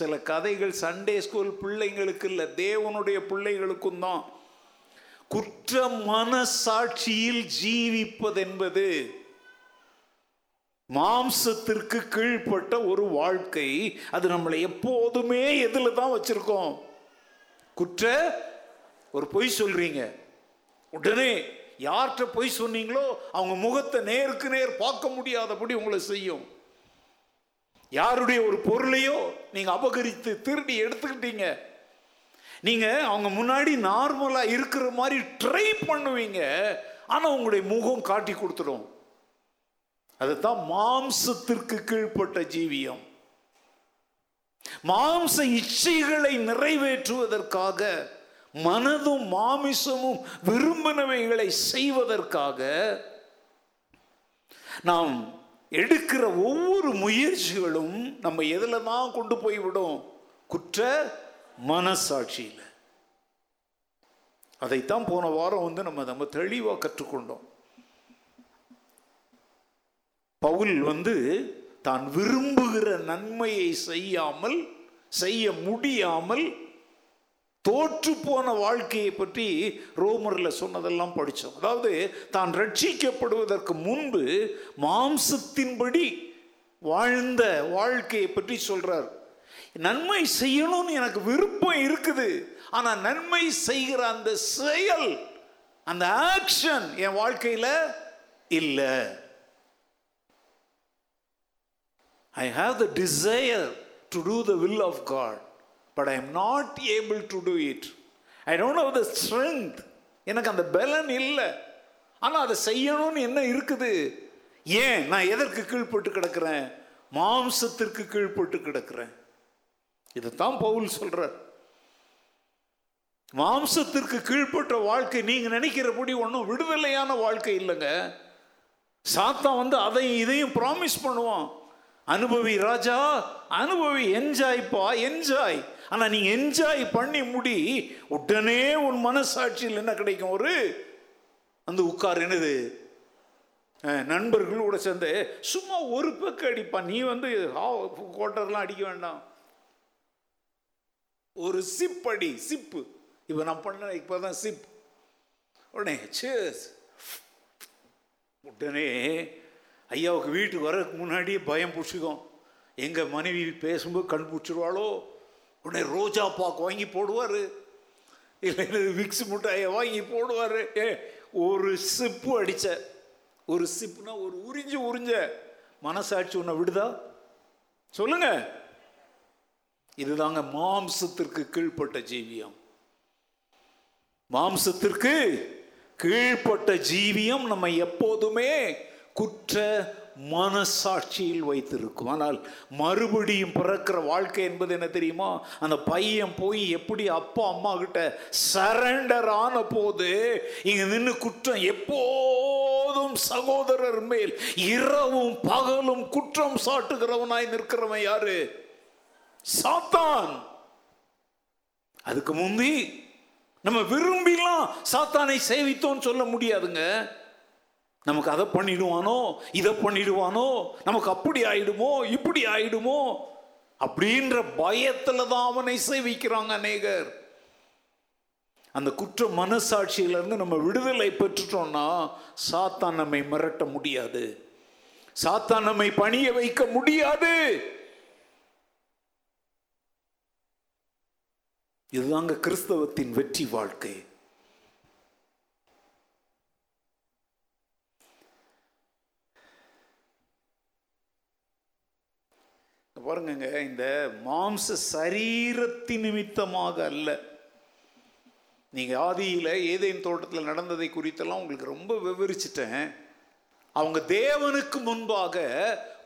சில கதைகள் சண்டே ஸ்கூல் பிள்ளைங்களுக்கு இல்லை, தேவனுடைய பிள்ளைகளுக்கும் தான். குற்ற மனசாட்சியில் ஜீவிப்பதென்பது மாம்சத்திற்கு கீழ்ப்பட்ட ஒரு வாழ்க்கை. அது நம்மளை எப்போதுமே எதில் தான் வச்சிருக்கோம், குற்ற ஒரு பொய் சொல்றீங்க, உடனே யார்கிட்ட பொய் சொன்னீங்களோ அவங்க முகத்தை நேருக்கு நேர் பார்க்க முடியாதபடி உங்களை செய்யும். யாருடைய ஒரு பொருளையோ நீங்க அபகரித்து திருடி எடுத்துக்கிட்டீங்க, நீங்க அவங்க முன்னாடி நார்மலா இருக்கிற மாதிரி ட்ரை பண்ணுவீங்க, ஆனா உங்களுடைய முகம் காட்டி கொடுத்துடும். அதுதான் மாம்சத்திற்கு கீழ்ப்பட்ட ஜீவியம். மாம்ச இச்சைகளை நிறைவேற்றுவதற்காக, மனதும் மாமிசமும் விரும்பினவைகளை செய்வதற்காக நாம் எடுக்கிற ஒவ்வொரு முயற்சிகளும் நம்ம எதில் தான் கொண்டு போய்விடும், குற்ற மனசாட்சியில். அதைத்தான் போன வாரம் வந்து நம்ம நம்ம தெளிவாக கற்றுக்கொண்டோம். பவுல் வந்து தான் விரும்புகிற நன்மையை செய்யாமல், செய்ய முடியாமல் தோற்று போன வாழ்க்கையை பற்றி ரோமரில் சொன்னதெல்லாம் படித்தோம். அதாவது தான் ரட்சிக்கப்படுவதற்கு முன்பு மாம்சத்தின்படி வாழ்ந்த வாழ்க்கையை பற்றி சொல்கிறார். நன்மை செய்யணும்னு எனக்கு விருப்பம் இருக்குது, ஆனால் நன்மை செய்கிற அந்த செயல், அந்த ஆக்ஷன் என் வாழ்க்கையில் இல்லை. I have the desire to do the will of God, but I am not able to do it. I don't have the strength. எனக்கு அந்த பலன் இல்லை, ஆனால் அதை செய்யணும்னு என்ன இருக்குது. ஏன் நான் எதற்கு கீழ்பட்டு கிடக்கிறேன், மாம்சத்திற்கு கீழ்பட்டு கிடக்கிறேன். இதைத்தான் பவுல் சொல்றார். மாம்சத்திற்கு கீழ்பட்ட வாழ்க்கை நீங்க நினைக்கிறபடி ஒன்றும் விடுதலையான வாழ்க்கை இல்லைங்க. சாத்தான் வந்து அதையும் இதையும் ப்ராமிஸ் பண்ணுவான். அனுபவி ராஜா, அனுபவி, என்ஜாய்ப்பா என்ஜாய். ஆனால் நீ என்ஜாய் பண்ணி முடி, உடனே உன் மனசாட்சியில் என்ன கிடைக்கும், ஒரு அந்த உட்கார் என்னது நண்பர்களோட சேர்ந்து சும்மா ஒரு பெக்கு அடிப்பான். நீ வந்து கோட்டர்லாம் அடிக்க வேண்டாம், ஒரு சிப் அடி, சிப்பு. இப்போ நான் பண்ண இப்போ தான் சிப், உடனே சேஸ். உடனே ஐயாவுக்கு வீட்டுக்கு வரதுக்கு முன்னாடியே பயம் பிடிச்சிக்கும், எங்கள் மனைவி பேசும்போது கண் பிடிச்சிடுவாளோ. உடனே ரோஜா பாக்கு வாங்கி போடுவார், இல்லை விக்ஸ் முட்டாயை வாங்கி போடுவார். ஏ ஒரு சிப்பு அடித்த, ஒரு சிப்புனா ஒரு உறிஞ்சு உறிஞ்ச மனசாட்சி உன்னை விடுதா சொல்லுங்க. இதுதாங்க மாம்சத்திற்கு கீழ்ப்பட்ட ஜீவியம். மாம்சத்திற்கு கீழ்ப்பட்ட ஜீவியம் நம்ம எப்போதுமே குற்ற மனசாட்சியில் வைத்திருக்கும். ஆனால் மறுபடியும் பிறக்கிற வாழ்க்கை என்பது என்ன தெரியுமா, அந்த பையன் போய் எப்படி அப்பா அம்மா கிட்ட சரண்டர் ஆன போது இங்கே நின்று குற்றம், எப்போதும் சகோதரர் மேல் இரவும் பகலும் குற்றம் சாட்டுகிறவனாய் நிற்கிறவன் யாரு, சாத்தான். அதுக்கு முந்தி நம்ம விரும்பிலாம் சாத்தானை சேவித்தோன்னு சொல்ல முடியாதுங்க. நமக்கு அதை பண்ணிடுவானோ, இதை பண்ணிடுவானோ, நமக்கு அப்படி ஆயிடுமோ, இப்படி ஆயிடுமோ, அப்படின்ற பயத்தில் தான் அவனை சேவிக்கிறாங்க அநேகர். அந்த குற்ற மனசாட்சியிலிருந்து நம்ம விடுதலை பெற்றுட்டோம்னா சாத்தான் நம்மை மிரட்ட முடியாது, சாத்தான் நம்மை பணிய வைக்க முடியாது. இதுதாங்க கிறிஸ்தவத்தின் வெற்றி வாழ்க்கை. பாருங்க, இந்த மாம்ச சரீரத்தின் நிமித்தமாக அல்ல. நீங்கள் ஆதியில் ஏதேன் தோட்டத்தில் நடந்ததை குறித்தெல்லாம் உங்களுக்கு ரொம்ப விவரிச்சிட்டேன். அவங்க தேவனுக்கு முன்பாக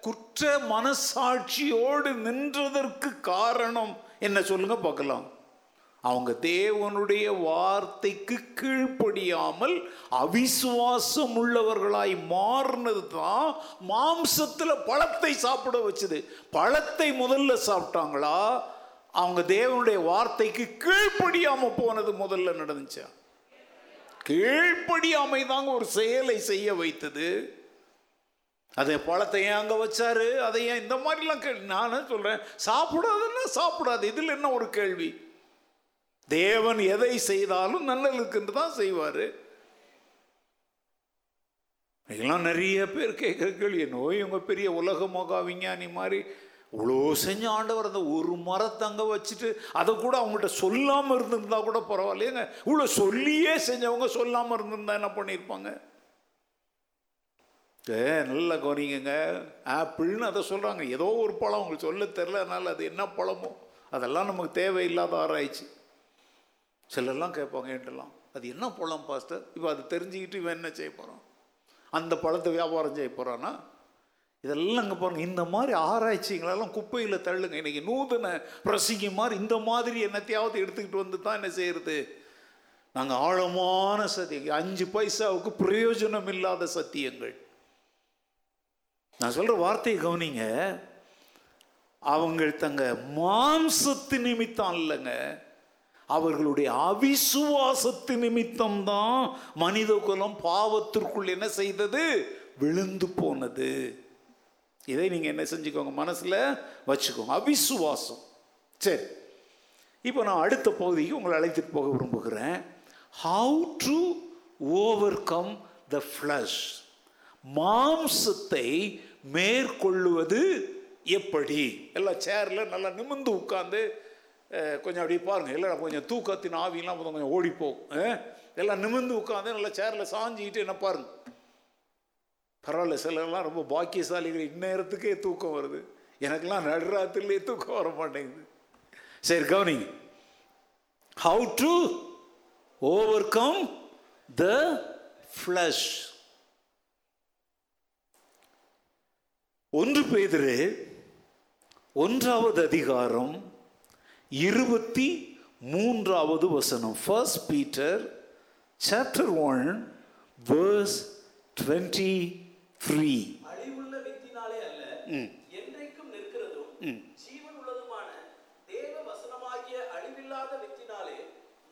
குற்ற மனசாட்சியோடு நின்றதற்கு காரணம் என்ன சொல்லுங்க பார்க்கலாம். அவங்க தேவனுடைய வார்த்தைக்கு கீழ்ப்படியாமல் அவிசுவாசம் உள்ளவர்களாய் மாறினது தான் மாம்சத்தில் பழத்தை சாப்பிட வச்சது. பழத்தை முதல்ல சாப்பிட்டாங்களா? அவங்க தேவனுடைய வார்த்தைக்கு கீழ்ப்படியாம போனது முதல்ல நடந்துச்சா? கீழ்ப்படியாமை தாங்க ஒரு செயலை செய்ய வைத்தது. அதை பழத்தை ஏன் அங்கே வச்சாரு, அதை ஏன் இந்த மாதிரிலாம் கேள்வி. நானே சொல்றேன், சாப்பிடாதுன்னா சாப்பிடாது, இதில் என்ன ஒரு கேள்வி? தேவன் எதை செய்தாலும் நல்லதுக்குன்னு தான் செய்வார். இதெல்லாம் நிறைய பேர் கேட்குற கேள்வி. நோய் இவங்க பெரிய உலக மகா விஞ்ஞானி மாதிரி இவ்வளோ செஞ்ச ஆண்டவர் அந்த ஒரு மரத்தை அங்கே வச்சுட்டு அதை கூட அவங்கள்ட்ட சொல்லாமல் இருந்திருந்தா கூட பரவாயில்லையேங்க. இவ்வளோ சொல்லியே செஞ்சவங்க சொல்லாமல் இருந்திருந்தா என்ன பண்ணியிருப்பாங்க? நல்லா கவனிங்க, ஆப்பிள்னு அதை சொல்கிறாங்க. ஏதோ ஒரு பழம் அவங்களுக்கு சொல்ல தெரிலனால அது என்ன பழமோ அதெல்லாம் நமக்கு தேவையில்லாத ஆராய்ச்சி. சிலர்லாம் கேட்பாங்க என்கிட்டலாம், அது என்ன பழம் பாஸ்டர், இப்போ அது தெரிஞ்சுக்கிட்டு இவன் என்ன செய்ய போகிறான், அந்த பழத்தை வியாபாரம் செய்ய போகிறான்னா? இதெல்லாம் அங்கே பாருங்க, இந்த மாதிரி ஆராய்ச்சிங்களெல்லாம் குப்பையில் தள்ளுங்க. இன்றைக்கி நூதன பிரசிங்க மாதிரி இந்த மாதிரி என்னத்தையாவது எடுத்துக்கிட்டு வந்து தான் என்ன செய்கிறது? நாங்கள் ஆழமான சத்தியங்கள், அஞ்சு பைசாவுக்கு பிரயோஜனம் இல்லாத சத்தியங்கள். நான் சொல்கிற வார்த்தையை கவனிங்க. அவங்கள் தங்க மாம்சத்து நிமித்தம் இல்லைங்க, அவர்களுடைய அவிசுவாசத்து நிமித்தம் தான் மனித குலம் பாவத்திற்குள் என்ன செய்தது? விழுந்து போனது. இதை நீங்கள் என்ன செஞ்சுக்கோங்க, மனசில் வச்சுக்கோங்க, அவிசுவாசம். சரி, இப்போ நான் அடுத்த பகுதிக்கு உங்களை அழைத்துட்டு போக விரும்புகிறேன். How to overcome the flesh, மாம்சத்தை மேற்கொள்வது எப்படி? எல்லாம் சேரில் நல்லா நிமிர்ந்து உட்கார்ந்து கொஞ்சம் அப்படியே பாருங்கள். இல்லை கொஞ்சம் தூக்கத்தின் ஆவியெல்லாம் கொஞ்சம் ஓடிப்போகும். எல்லாம் நிமிர்ந்து உட்காந்து நல்லா சேரில் சாஞ்சிக்கிட்டு என்ன பாருங்க. பரவாயில்ல, சிலர்லாம் ரொம்ப பாக்கியசாலிகள், இந்நேரத்துக்கே தூக்கம் வருது. எனக்கெல்லாம் நடுராத்திரிலே தூக்கம் வர மாட்டேங்குது. சரி கவனிங்க, how to overcome the flesh. ஒன்று பேதுரு ஒன்றாவது அதிகாரம் இருபத்தி மூன்றாவது வசனம். First Peter chapter one verse twenty three. அழிவுள்ள வித்தினாலே அல்ல, என்றைக்கும் நிற்கிறதும் ஜீவனுள்ளதுமான தேவ வசனமாகிய அழிவில்லாத வித்தினாலே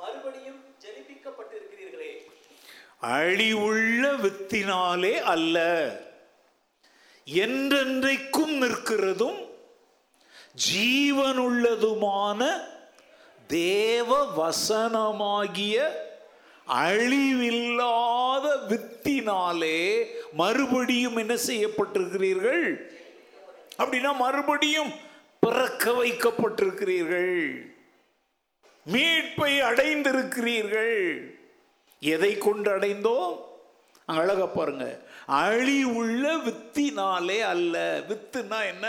மறுபடியும் ஜெனிப்பிக்கப்பட்டிருக்கிறீர்களே. அழிவுள்ள வித்தினாலே அல்ல, என்றென்றைக்கும் நிற்கிறதும் ஜீவனுள்ளதுமான தேவ வசனமாகிய அழிவில்லாத வித்தினாலே மறுபடியும் என்ன செய்யப்பட்டிருக்கிறீர்கள்? அப்படின்னா மறுபடியும் பிறக்க வைக்கப்பட்டிருக்கிறீர்கள், மீட்பை அடைந்திருக்கிறீர்கள். எதை கொண்டு அடைந்தோம்? அழகா பாருங்க, அழிவுள்ள வித்தினாலே அல்ல. வித்துனா என்ன?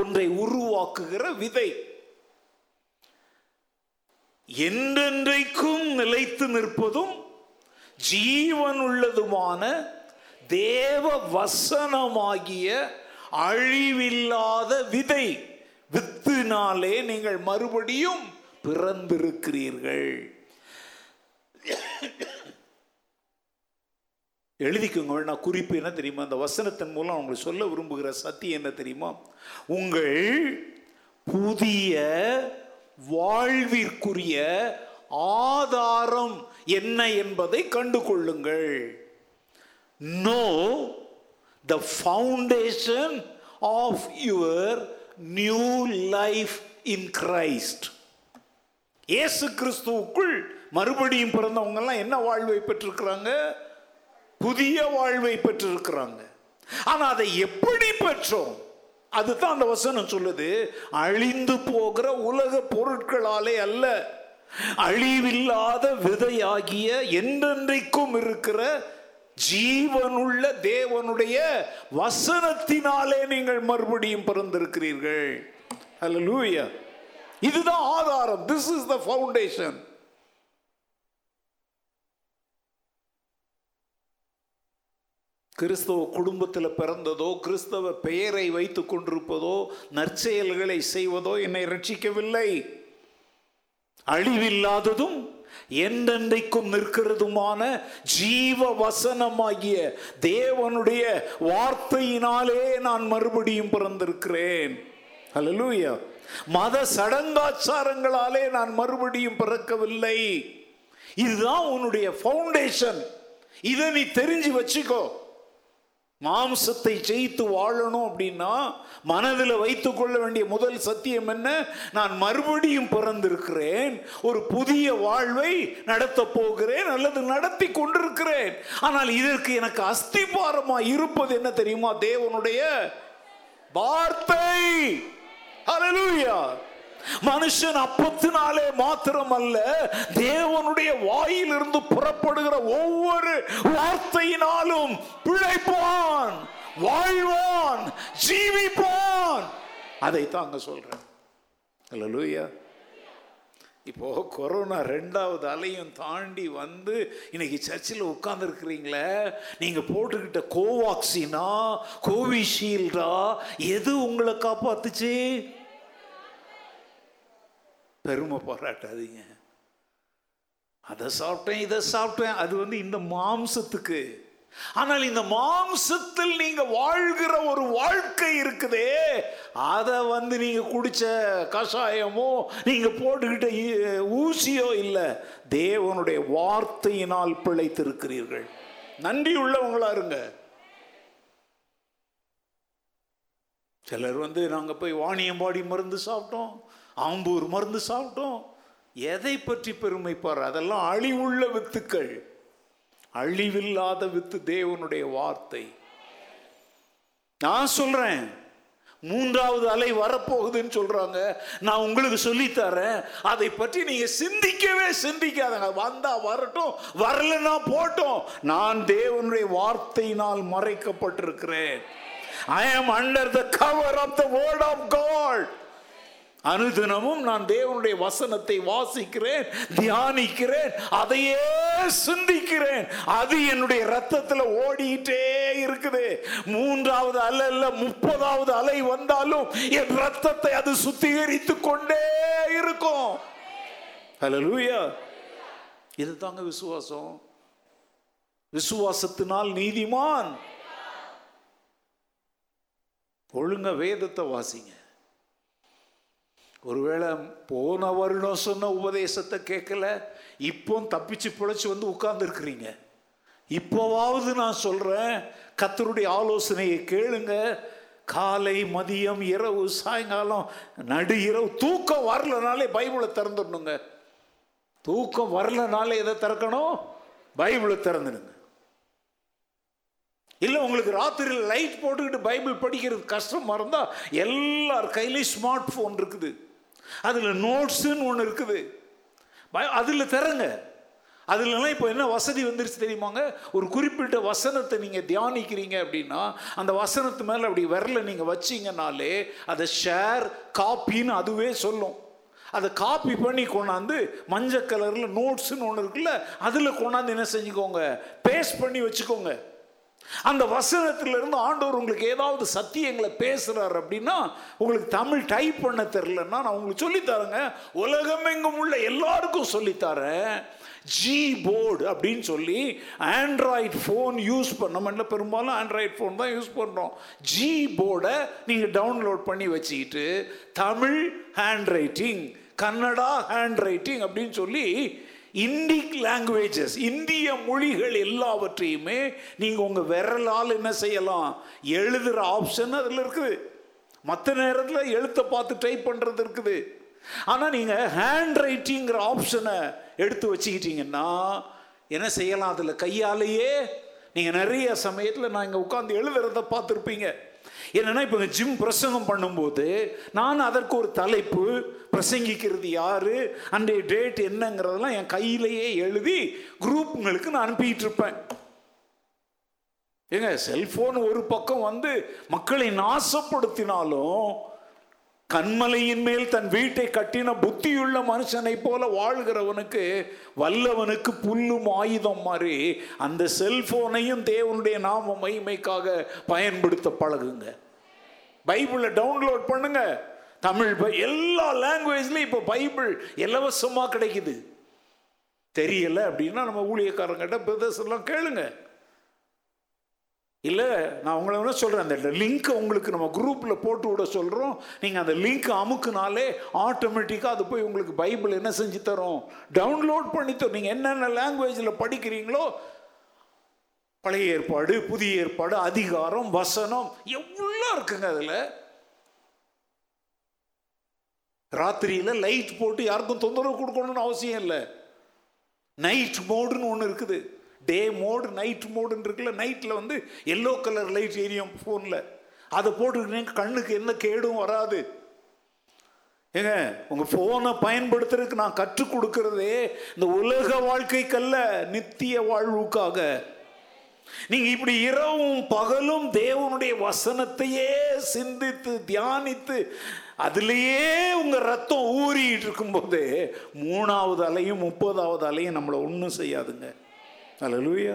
ஒன்றை உருவாக்குகிற விதை. என்றென்றைக்கும் நிலைத்து நிற்பதும் ஜீவன் உள்ளதுமான தேவ வசனமாகிய அழிவில்லாத விதை, வித்தினாலே நீங்கள் மறுபடியும் பிறந்திருக்கிறீர்கள். எழுதிக்கோங்க. நான் குறிப்பு என்ன தெரியுமா, அந்த வசனத்தின் மூலம் அவங்களுக்கு சொல்ல விரும்புகிற சத்தியம் என்ன தெரியுமா? உங்கள் புதிய வாழ்விற்குரிய ஆதாரம் என்ன என்பதை கண்டு கொள்ளுங்கள். Know the foundation of your new life in Christ. இயேசு கிறிஸ்துவுக்குள் மறுபடியும் பிறந்தவங்கெல்லாம் என்ன வாழ்வை பெற்றிருக்கிறாங்க? புதிய வாழ்வை பெற்றிருக்கிறாங்க. ஆனால் அதை எப்படி பெற்றோம்? அதுதான் அந்த வசனம் சொல்லுது. அழிந்து போகிற உலக பொருட்களாலே அல்ல, அழிவில்லாத விதையாகிய என்றென்றைக்கும் இருக்கிற ஜீவனுள்ள தேவனுடைய வசனத்தினாலே நீங்கள் மறுபடியும் பிறந்திருக்கிறீர்கள். ஹல்லேலூயா. இதுதான் ஆதாரம். This is the foundation. கிறிஸ்தவ குடும்பத்தில் பிறந்ததோ கிறிஸ்தவ பெயரை வைத்து கொண்டிருப்பதோ நற்செயல்களை செய்வதோ என்னை ரட்சிக்கவில்லை. அழிவில்லாததும் என்றென்றைக்கும் நிற்கிறதுமான ஜீவ வசனமாகிய தேவனுடைய வார்த்தையினாலே நான் மறுபடியும் பிறந்திருக்கிறேன். ஹல்லேலூயா. மத சடங்காச்சாரங்களாலே நான் மறுபடியும் பிறக்கவில்லை. இதுதான் உன்னுடைய ஃபவுண்டேஷன். இதை நீ தெரிஞ்சு வச்சுக்கோ. மாம்சத்தை ஜெயித்து வாழணும் அப்படின்னா மனதில் வைத்து கொள்ள வேண்டிய முதல் சத்தியம் என்ன? நான் மறுபடியும் பிறந்திருக்கிறேன், ஒரு புதிய வாழ்வை நடத்த போகிறேன் அல்லது நடத்தி கொண்டிருக்கிறேன். ஆனால் இதற்கு எனக்கு அஸ்திபாரமாக இருப்பது என்ன தெரியுமா? தேவனுடைய வார்த்தை. ஹல்லேலூயா. மனுஷன் அப்பத்தினாலே மாத்திரம் அல்ல, தேவனுடைய வாயிலிருந்து புறப்படுகிற ஒவ்வொரு வார்த்தையினாலும் பிழைப்பான், வாழ்வான், ஜீவிப்பான். அதைத்தான் அங்க சொல்றேன். ஹல்லேலூயா. இப்போ கொரோனா ரெண்டாவது அலையும் தாண்டி வந்து இன்னைக்கு சர்ச்சில் உட்கார்ந்துருக்கிறீங்களே, நீங்கள் போட்டுக்கிட்ட கோவாக்சினா கோவிஷீல்டா எது உங்களை காப்பாத்துச்சு? பெருமை பாராட்டாதீங்க. அதை சாப்பிட்டேன் இதை சாப்பிட்டேன், அது வந்து இந்த மாம்சத்துக்கு. ஆனால் இந்த மாம்சத்தில் நீங்க வாழ்கிற ஒரு வாழ்க்கை இருக்குதே, அதை வந்து நீங்க குடிச்ச கஷாயமோ நீங்க போட்டுக்கிட்ட ஊசியோ இல்லை, தேவனுடைய வார்த்தையினால் பிழைத்திருக்கிறீர்கள். நன்றி உள்ளவங்களா இருங்க. சிலர் வந்து நாங்க போய் வாணியம்பாடி மருந்து சாப்பிட்டோம், ஆம்பூர் மருந்து சாப்பிட்டோம். எதை பற்றி பெருமைப்பார்? அதெல்லாம் அழிவுள்ள வித்துக்கள். அழிவில்லாத வித்து தேவனுடைய வார்த்தை. நான் சொல்றேன், மூன்றாவது அலை வரப்போகுதுன்னு சொல்றாங்க. நான் உங்களுக்கு சொல்லித்தரேன், அதை பற்றி நீங்க சிந்திக்கவே சிந்திக்காதங்க. வந்தா வரட்டும், வரலன்னா போட்டோம். நான் தேவனுடைய வார்த்தையினால் மறைக்கப்பட்டிருக்கிறேன். I am under the cover of the word of God. அனுதினமும் நான் தேவனுடைய வசனத்தை வாசிக்கிறேன், தியானிக்கிறேன், அதையே சிந்திக்கிறேன். அது என்னுடைய ரத்தத்தில் ஓடிட்டே இருக்குது. மூன்றாவது அலையில முப்பதாவது அலை வந்தாலும் என் ரத்தத்தை அது சுத்திகரித்து கொண்டே இருக்கும். ஹல்லேலூயா. இது தாங்க விசுவாசம். விசுவாசத்தினால் நீதிமான். ஒழுங்க வேதத்தை வாசிங்க. ஒருவேளை போன வருடம் சொன்ன உபதேசத்தை கேட்கல, இப்போ தப்பிச்சு பிழைச்சி வந்து உட்கார்ந்துருக்கிறீங்க. இப்போவாவது நான் சொல்கிறேன், கர்த்தருடைய ஆலோசனையை கேளுங்க. காலை, மதியம், இரவு, சாயங்காலம், நடு இரவு தூக்கம் வரலனாலே பைபிளை திறந்துடணுங்க. தூக்கம் வரலனாலே எதை திறக்கணும்? பைபிளை திறந்துடுங்க. இல்லை உங்களுக்கு ராத்திரியில் லைட் போட்டுக்கிட்டு பைபிள் படிக்கிறது கஷ்டமாக இருந்தால் எல்லார் கையிலையும் ஸ்மார்ட் ஃபோன் இருக்குது, அதில் நோட்ஸுன்னு ஒன்று இருக்குது, அதில் தரங்க. அதுலலாம் இப்போ என்ன வசதி வந்துருச்சு தெரியுமாங்க? ஒரு குறிப்பிட்ட வசனத்தை நீங்கள் தியானிக்கிறீங்க அப்படின்னா அந்த வசனத்து மேலே அப்படி விரல நீங்கள் வச்சிங்கனாலே அதை ஷேர் காப்பின்னு அதுவே சொல்லும். அதை காப்பி பண்ணி கொண்டாந்து மஞ்சள் கலரில் நோட்ஸுன்னு ஒன்று இருக்குல்ல, அதில் கொண்டாந்து என்ன செஞ்சுக்கோங்க, பேஸ்ட் பண்ணி வச்சுக்கோங்க. அந்த வசனத்திலிருந்து ஆண்டவர் உங்களுக்கு ஏதாவது சத்தியங்களை பேசுறாரு அப்படின்னா, உங்களுக்கு தமிழ் டைப் பண்ண தெரியலன்னா நான் உங்களுக்கு சொல்லித்தரேங்க. உலகமெங்கும் உள்ள எல்லாருக்கும் சொல்லித்தரேன். ஜி போர்டு அப்படின்னு சொல்லி ஆண்ட்ராய்டு ஃபோன் யூஸ் பண்ண, பெரும்பாலும் ஆண்ட்ராய்டு ஃபோன் தான் யூஸ் பண்ணுறோம். ஜி போர்டை நீங்கள் டவுன்லோட் பண்ணி வச்சுக்கிட்டு Tamil hand writing, Kannada hand writing அப்படின்னு சொல்லி இண்டிக் லாங்குவேஜஸ், இந்திய மொழிகள் எல்லாவற்றையுமே நீங்கள் உங்கள் விரலால் என்ன செய்யலாம், எழுதுகிற ஆப்ஷன் அதில் இருக்குது. மற்ற நேரத்தில் எழுத்தை பார்த்து டைப் பண்ணுறது இருக்குது. ஆனால் நீங்கள் ஹேண்ட் ரைட்டிங்கிற ஆப்ஷனை எடுத்து வச்சுக்கிட்டிங்கன்னா என்ன செய்யலாம், அதில் கையாலேயே நீங்கள் நிறைய சமயத்தில் நான் இங்கே உட்காந்து எழுதுறத பார்த்துருப்பீங்க. என்னென்னா இப்போ ஜிம் பிரசங்கம் பண்ணும்போது நான் அதற்கு ஒரு தலைப்பு, பிரசங்கிக்கிறது யார், அன்றைய டேட் என்னங்கிறதெல்லாம் என் கையிலேயே எழுதி குரூப்புங்களுக்கு நான் அனுப்பிக்கிட்டு இருப்பேன். ஏங்க, செல்ஃபோன் ஒரு பக்கம் வந்து மக்களை நாசப்படுத்தினாலும் கண்மலையின் மேல் தன் வீட்டை கட்டின புத்தியுள்ள மனுஷனை போல வாழ்கிறவனுக்கு வல்லவனுக்கு புல்லும் ஆயுதம் மாதிரி அந்த செல்போனையும் தேவனுடைய நாம மகிமைக்காக பயன்படுத்த பழகுங்க. பைபிளை டவுன்லோட் பண்ணுங்க. தமிழ் எல்லா லாங்குவேஜ்லையும் இப்போ பைபிள் இலவசமாக கிடைக்குது. தெரியல அப்படின்னா நம்ம ஊழியக்காரங்கிட்ட பிரதர்ஸ் எல்லாம் கேளுங்க. இல்லை நான் உங்களை என்ன சொல்கிறேன், அந்த லிங்க்கை உங்களுக்கு நம்ம குரூப்பில் போட்டு விட சொல்கிறோம். நீங்கள் அந்த லிங்க்கை அமுக்குனாலே ஆட்டோமேட்டிக்காக அது போய் உங்களுக்கு பைபிள் என்ன செஞ்சு தரும், டவுன்லோட் பண்ணி தரும். நீங்கள் என்னென்ன லாங்குவேஜில் படிக்கிறீங்களோ, பழைய ஏற்பாடு புதிய ஏற்பாடு அதிகாரம் வசனம் எவ்வளோ இருக்குங்க. அதில் ராத்திரியில் லைட் போட்டு யாருக்கும் தொந்தரவு கொடுக்கணும்னு அவசியம் இல்லை. நைட் மோடுன்னு ஒன்று இருக்குது, டே மோடு நைட் மோடுன்னு இருக்குல்ல. நைட்டில் வந்து எல்லோ கலர் லைட் ஏரியும் ஃபோனில், அதை போட்டுக்கிட்டீங்க கண்ணுக்கு என்ன கேடும் வராது. ஏங்க, உங்கள் ஃபோனை பயன்படுத்துறதுக்கு நான் கற்றுக் கொடுக்கறதே இந்த உலக வாழ்க்கைக்கல்ல, நித்திய வாழ்வுக்காக. நீங்கள் இப்படி இரவும் பகலும் தேவனுடைய வசனத்தையே சிந்தித்து தியானித்து அதுலேயே உங்கள் ரத்தம் ஊறிட்டு இருக்கும்போது மூணாவது அலையும் முப்பதாவது அலையும் நம்மளை ஒன்றும் செய்யாதுங்க. அல்லேலூயா.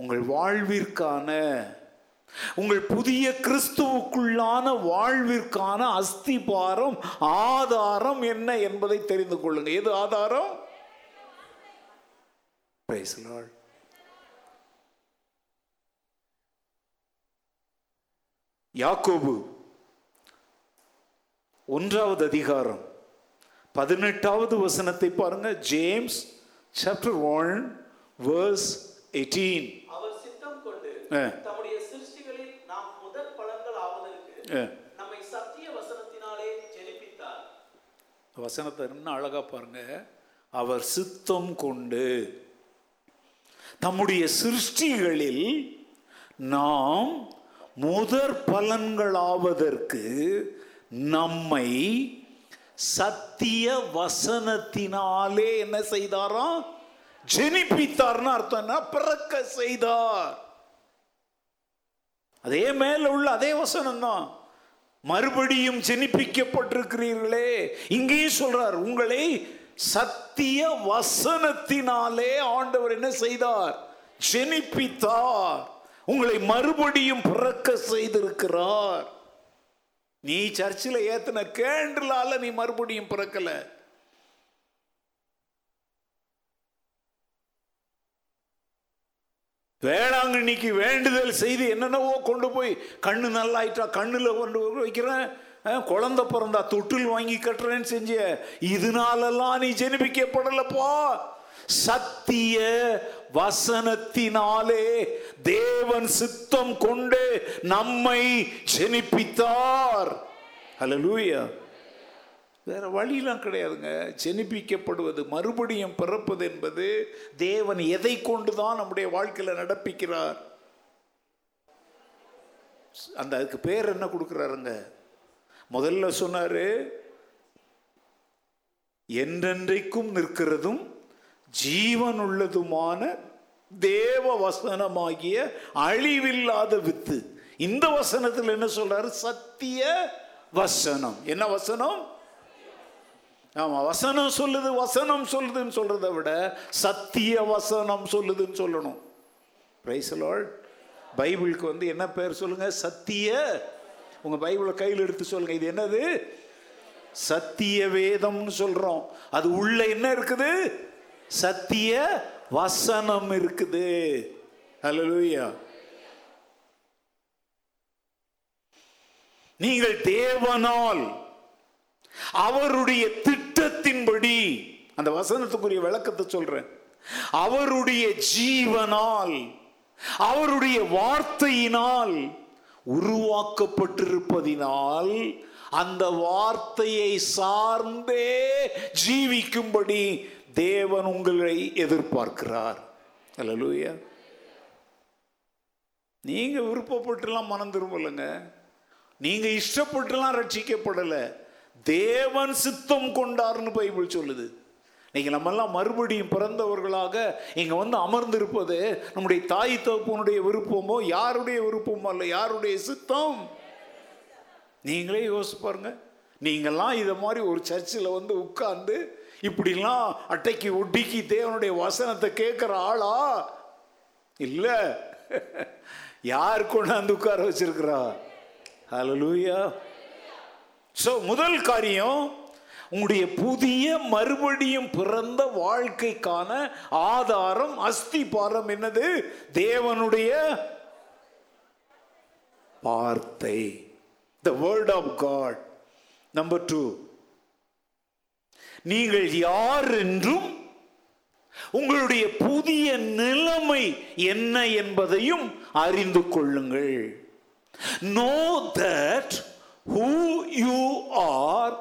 உங்கள் வாழ்விற்கான, உங்கள் புதிய கிறிஸ்துவுக்குள்ளான வாழ்விற்கான அஸ்திபாரம் ஆதாரம் என்ன என்பதை தெரிந்து கொள்ளுங்க. எது ஆதாரம்? Praise the Lord. யாக்கோபு ஒன்றாவது அதிகாரம் பதினெட்டாவது வசனத்தை பாருங்க. James chapter one verse eighteen. அவர் சித்தம் கொண்டு தம்முடைய சிருஷ்டிகளில் நாம் முதற் பலன்கள் ஆவதற்கு நம்மை சத்திய வசனத்தினாலே ஜெனிப்பித்தார். வசனத்தை என்ன அழகா பாருங்க. அவர் சித்தம் கொண்டு தம்முடைய சிருஷ்டிகளில் நாம் முதற் பலன்கள் ஆவதற்கு நம்மை சத்திய வசனத்தினாலே என்ன செய்தாராம்? ஜெனிப்பித்தார்னு அர்த்தம்னா பிறக்க செய்தார். அதே மேல உள்ள அதே வசனம் தான், மறுபடியும் ஜெனிப்பிக்கப்பட்டிருக்கிறீர்களே. இங்கேயும் சொல்றார், உங்களை சத்திய வசனத்தினாலே ஆண்டவர் என்ன செய்தார்? ஜெனிப்பித்தார். உங்களை மறுபடியும் பிறக்க செய்திருக்கிறார். நீ சர்ச்சில் ஏத்தின கேண்டிலால நீ மறுபடியும் பிறக்கல. வேளாங்கண்ணிக்கு வேண்டுதல் செய்து என்னென்னவோ கொண்டு போய் கண்ணு நல்லாயிட்டா கண்ணில் கொண்டு வைக்கிறேன், குழந்தை பிறந்தா தொட்டில் வாங்கி கட்டுறேன்னு செஞ்ச இதனாலெல்லாம் நீ ஜெனிப்பிக்கப்படலப்பா. சத்திய வசனத்தினாலே தேவன் சித்தம் கொண்டு நம்மை ஜெனிப்பித்தார். அல்லேலூயா. வேற வழியெலாம் கிடையாதுங்க. ஜெனிப்பிக்கப்படுவது, மறுபடியும் பிறப்பது என்பது தேவன் எதை கொண்டு தான் நம்முடைய வாழ்க்கையில் நடப்பிக்கிறார். அந்த அதுக்கு பேர் என்ன கொடுக்குறாருங்க? முதல்ல சொன்னார், என்றென்றைக்கும் நிற்கிறதும் ஜீவன் உள்ளதுமான தேவ வசனமாகிய அழிவில்லாத வித்து. இந்த வசனத்தில் என்ன சொல்றாரு? சத்திய வசனம். என்ன வசனம்? ஆமாம், வசனம் சொல்லுது வசனம் சொல்லுதுன்னு சொல்கிறத விட சத்திய வசனம் சொல்லுதுன்னு சொல்லணும். Praise the Lord. பைபிளுக்கு வந்து என்ன பேர் சொல்லுங்கள்? சத்திய. உங்கள் பைபிளை கையில் எடுத்து சொல்லுங்கள், இது என்னது? சத்திய வேதம்னு சொல்கிறோம். அது உள்ள என்ன இருக்குது? சத்திய வசனம் இருக்குது. ஹல்லேலூயா. நீங்கள் தேவனால் அவருடைய திட்டத்தின்படி, அந்த வசனத்துக்குரிய விளக்கத்தை சொல்றேன், அவருடைய ஜீவனால் அவருடைய வார்த்தையினால் உருவாக்கப்பட்டிருப்பதினால் அந்த வார்த்தையை சார்ந்தே ஜீவிக்கும்படி தேவன் உங்களை எதிர்பார்க்கிறார். அல்லேலூயா. நீங்க விருப்பப்பட்டுலாம் மனம் திரும்பலைங்க, நீங்க இஷ்டப்பட்டுலாம் ரட்சிக்கப்படலை, தேவன் சித்தம் கொண்டார்னு பைபிள் சொல்லுது. நீங்கள் நம்மெல்லாம் மறுபடியும் பிறந்தவர்களாக இங்கே வந்து அமர்ந்திருப்பது நம்முடைய தாய் தகப்பனுடைய விருப்பமோ யாருடைய விருப்பமோ அல்ல, யாருடைய சித்தம். நீங்களே யோசிச்சு பாருங்க. நீங்கள்லாம் இதை மாதிரி ஒரு சர்ச்சில் வந்து உட்கார்ந்து இப்படிலாம் அட்டைக்கு ஒட்டிக்கி தேவனுடைய வசனத்தை கேட்குற ஆளா? இல்லை. யார் கொண்டாந்து உட்கார வச்சிருக்கிறா? ஹல்லேலூயா. ஸோ முதல் காரியம் உங்களுடைய புதிய மறுபடியும் பிறந்த வாழ்க்கைக்கான ஆதாரம் அஸ்திபாரம் என்னது? தேவனுடைய வார்த்தை, the word of God. Number two, நீங்கள் யார் என்றும் உங்களுடைய புதிய நிலைமை என்ன என்பதையும் அறிந்து கொள்ளுங்கள். Know that who you are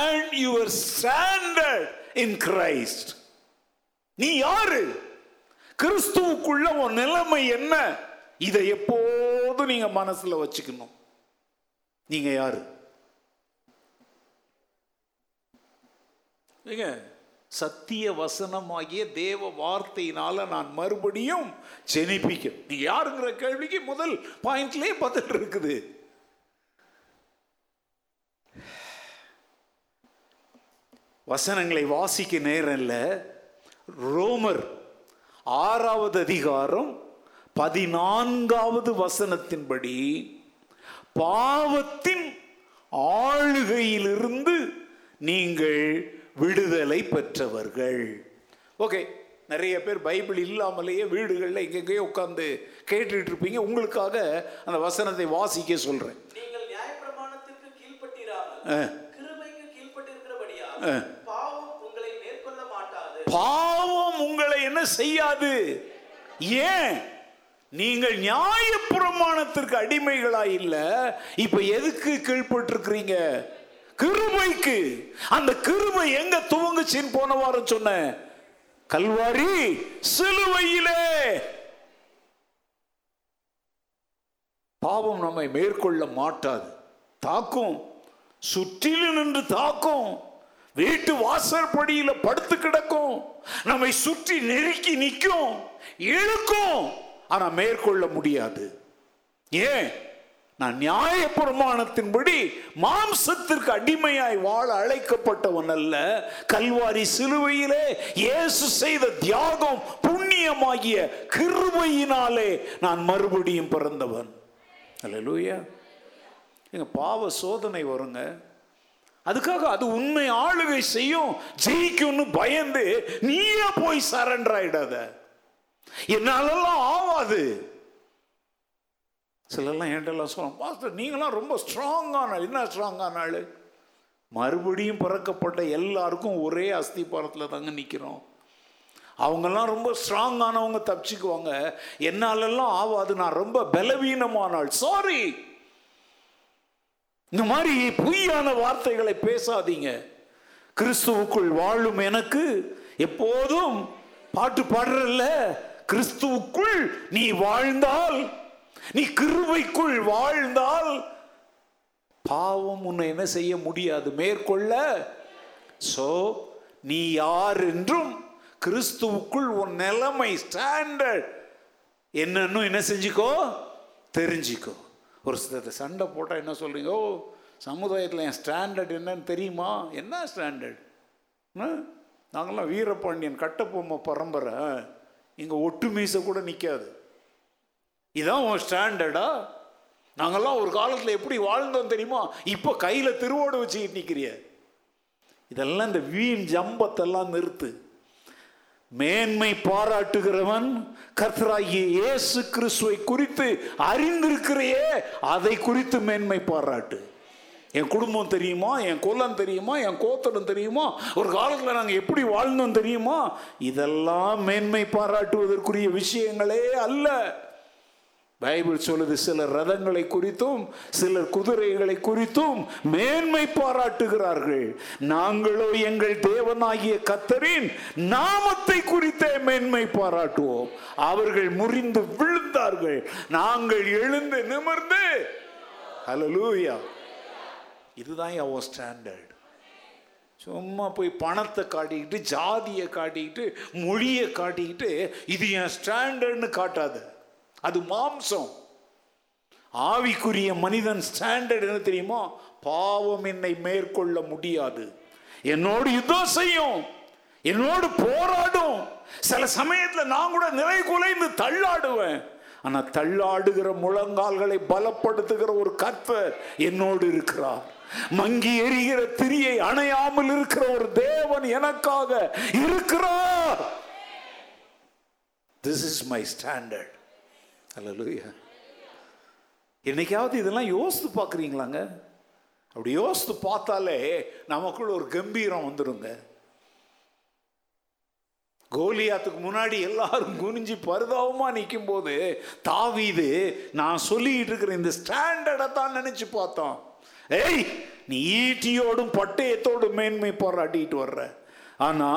and your standard in Christ. நீ யாரு? கிறிஸ்துவுக்குள்ள உன் நிலைமை என்ன? இதை எப்போதும் நீங்க மனசுல வச்சுக்கணும். நீங்க யாரு? சத்திய வசனமாகிய தேவ வார்த்தையினால நான் மறுபடியும் ஜெனிப்பிக்க. நீங்க யாருங்கிற கேள்விக்கு முதல் பாயிண்ட்லயே பதில் இருக்குது. வசனங்களை வாசிக்க நேரம் இல்லை. ரோமர் ஆறாவது அதிகாரம் பதினான்காவது வசனத்தின்படி பாவத்தின் ஆளுகையிலிருந்து நீங்கள் விடுதலை பெற்றவர்கள். ஓகே, நிறைய பேர் பைபிள் இல்லாமலேயே வீடுகளில் எங்கெங்கேயோ உட்கார்ந்து கேட்டுட்டு இருப்பீங்க. உங்களுக்காக அந்த வசனத்தை வாசிக்க சொல்றேன். நீங்கள் நியாயப்பிரமாணத்திற்கு கீழ்ப்பட்டிராமல் பாவம் உங்களை என்ன செய்யாது? ஏன்? நீங்கள் நியாயப்பிரமாணத்திற்கு அடிமைகளா இல்ல. இப்ப எதுக்கு கீழ்பட்டிருக்கிறீங்க? கிருபைக்கு. அந்த கிருபை எங்க துவங்குச்சின்னு போன வாரம் சொன்ன, கல்வாரி சிலுவையிலே. பாவம் நம்மை மேற்கொள்ள மாட்டாது, தாக்கும், சுற்றிலும் நின்று தாக்கும், வீட்டு வாசற்படியில படுத்து கிடக்கும், நம்மை சுற்றி நெருக்கி நிற்கும், இழுக்கும், ஆனா மேற்கொள்ள முடியாது. ஏன்? நான் நியாய பிரமாணத்தின்படி மாம்சத்திற்கு அடிமையாய் வாழ அழைக்கப்பட்டவன் அல்ல. கல்வாரி சிலுவையிலே இயேசு செய்த தியாகம் புண்ணியமாகிய கிருபையினாலே நான் மறுபடியும் பிறந்தவன். அல்லேலூயா. எங்க பாவ சோதனை வருங்க, அதுக்காக அது உன்னை ஆளுகை செய்யும், ஜெயிக்கும்னு பயந்து நீயே போய் சரண்டர் ஆயிடாத. என்னாலெல்லாம் ஆவாது. சிலர்லாம் என்கிட்டலாம் சொல்லணும், பாஸ்டர் நீங்களாம் ரொம்ப ஸ்ட்ராங்கான. என்ன ஸ்ட்ராங்கானாலு? மறுபடியும் பிறக்கப்பட்ட எல்லாருக்கும் ஒரே அஸ்திபாரத்தில் தாங்க நிற்கிறோம். அவங்கெல்லாம் ரொம்ப ஸ்ட்ராங்கானவங்க, தப்பிச்சுக்குவாங்க. என்னாலெல்லாம் ஆவாது, நான் ரொம்ப பலவீனமானால். சாரி, இந்த மாதிரி பொய்யான வார்த்தைகளை பேசாதீங்க. கிறிஸ்துவுக்குள் வாழும் எனக்கு எப்போதும் பாட்டு பாடுறல்ல, கிறிஸ்துவுக்குள் நீ வாழ்ந்தால், நீ கிருபைக்குள் வாழ்ந்தால் பாவம் உன்னை என்ன செய்ய முடியாது, மேற்கொள்ள. சோ நீ யார் என்றும் கிறிஸ்துவுக்குள் உன் நிலைமை ஸ்டாண்டர்ட் என்னன்னு என்ன செஞ்சுக்கோ, தெரிஞ்சுக்கோ. ஒரு சில சண்டை போட்டால் என்ன சொல்கிறீங்க? ஓ, சமுதாயத்தில் என் ஸ்டாண்டர்ட் என்னன்னு தெரியுமா? என்ன ஸ்டாண்டர்ட்? நாங்கள்லாம் வீரபாண்டியன் கட்டபொம்மை பரம்பரை, இங்கே ஒட்டுமீசை கூட நிற்காது. இதான் உன் ஸ்டாண்டர்டா? நாங்கள்லாம் ஒரு காலத்தில் எப்படி வாழ்ந்தோம் தெரியுமா? இப்போ கையில் திருவோடு வச்சுக்கிட்டு நிற்கிறிய. இதெல்லாம் இந்த வீண் ஜம்பத்தெல்லாம் நிறுத்து. மேன்மை பாராட்டுகிறவன் கர்த்தராகிய இயேசு கிறிஸ்துவை குறித்து அறிந்திருக்கிறையே, அதை குறித்து மேன்மை பாராட்டு. என் குடும்பம் தெரியுமா, என் குலம் தெரியுமா, என் கோத்திரம் தெரியுமா, ஒரு காலத்தில் நாங்கள் எப்படி வாழ்ந்தோம் தெரியுமா, இதெல்லாம் மேன்மை பாராட்டுவதற்குரிய விஷயங்களே அல்ல. பைபிள் சொல்லுது, சில ரதங்களை குறித்தும் சிலர் குதிரைகளை குறித்தும் மேன்மை பாராட்டுகிறார்கள், நாங்களோ எங்கள் தேவனாகிய கர்த்தரின் நாமத்தை குறித்தே மேன்மை பாராட்டுவோம். அவர்கள் முறிந்து விழுந்தார்கள், நாங்கள் எழுந்து நிமிர்ந்து ஹல்லேலூயா. இதுதான் அவன் ஸ்டாண்டர்ட். சும்மா போய் பணத்தை காட்டிக்கிட்டு, ஜாதியை காட்டிக்கிட்டு, மொழியை காட்டிக்கிட்டு இது என் ஸ்டாண்டர்ட்னு காட்டாது, அது மாம்சம். ஆவிக்குரிய மனிதன் ஸ்டாண்டர்ட் என்ன தெரியுமா? பாவம் என்னை மேற்கொள்ள முடியாது, என்னோடு யுத்தம் செய்யும், என்னோடு போராடும். சில சமயத்தில் நான் கூட நிலை குலைந்து தள்ளாடுவேன், ஆனா தள்ளாடுகிற முழங்கால்களை பலப்படுத்துகிற ஒரு கர்த்தர் என்னோடு இருக்கிறார். மங்கி எரிகிற திரியை அணையாமல் இருக்கிற ஒரு தேவன் எனக்காக இருக்கிறார். This is my standard. Hallelujah. என்னைக்காவது இதெல்லாம் யோசித்து பார்க்குறீங்களாங்க? அப்படி யோசித்து பார்த்தாலே நமக்குள்ள ஒரு கம்பீரம் வந்துடுங்க. கோலியாத்துக்கு முன்னாடி எல்லாரும் குனிஞ்சு பரிதாபமாக நிற்கும் போது தாவீது, நான் சொல்லிட்டு இருக்கிற இந்த ஸ்டாண்டர்டை தான் நினச்சி பார்த்தோம். ஏய், நீ ஈட்டியோடும் பட்டயத்தோடும் மேன்மை பாராட்டிட்டு வர்ற, ஆனா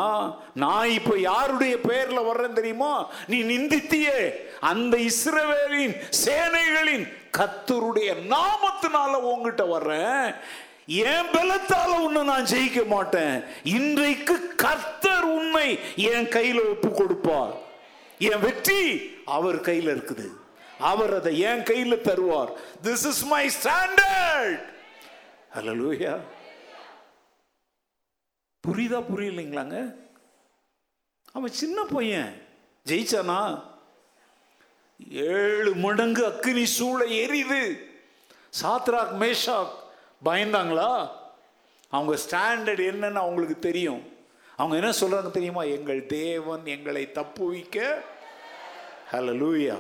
நான் இப்ப யாருடைய பெயர்ல வர்றேன் தெரியுமா? நீ நிந்தித்தியே, அந்த இஸ்ரவேலின் சேனைகளின் கர்த்தருடைய நாமத்தினால உங்ககிட்ட வர்றேன். என் பலத்தால உன்னை நான் ஜெயிக்க மாட்டேன். இன்றைக்கு கர்த்தர் உன்னை என் கையில ஒப்பு கொடுப்பார். என் வெற்றி அவர் கையில இருக்குது, அவர் அதை என் கையில தருவார். This is my standard. Hallelujah. புரியுதா? புரியலைங்களாங்க? அவன் சின்ன பையன் ஜெயிச்சானா? ஏழு மடங்கு அக்கினி சூழ எரியுது. சாத்ராக் மேஷாக் பயந்தாங்களா? அவங்க ஸ்டாண்டர்ட் என்னன்னு அவங்களுக்கு தெரியும். அவங்க என்ன சொல்றாங்க தெரியுமா? எங்கள் தேவன் எங்களை தப்புவிக்க. ஹல்லேலூயா.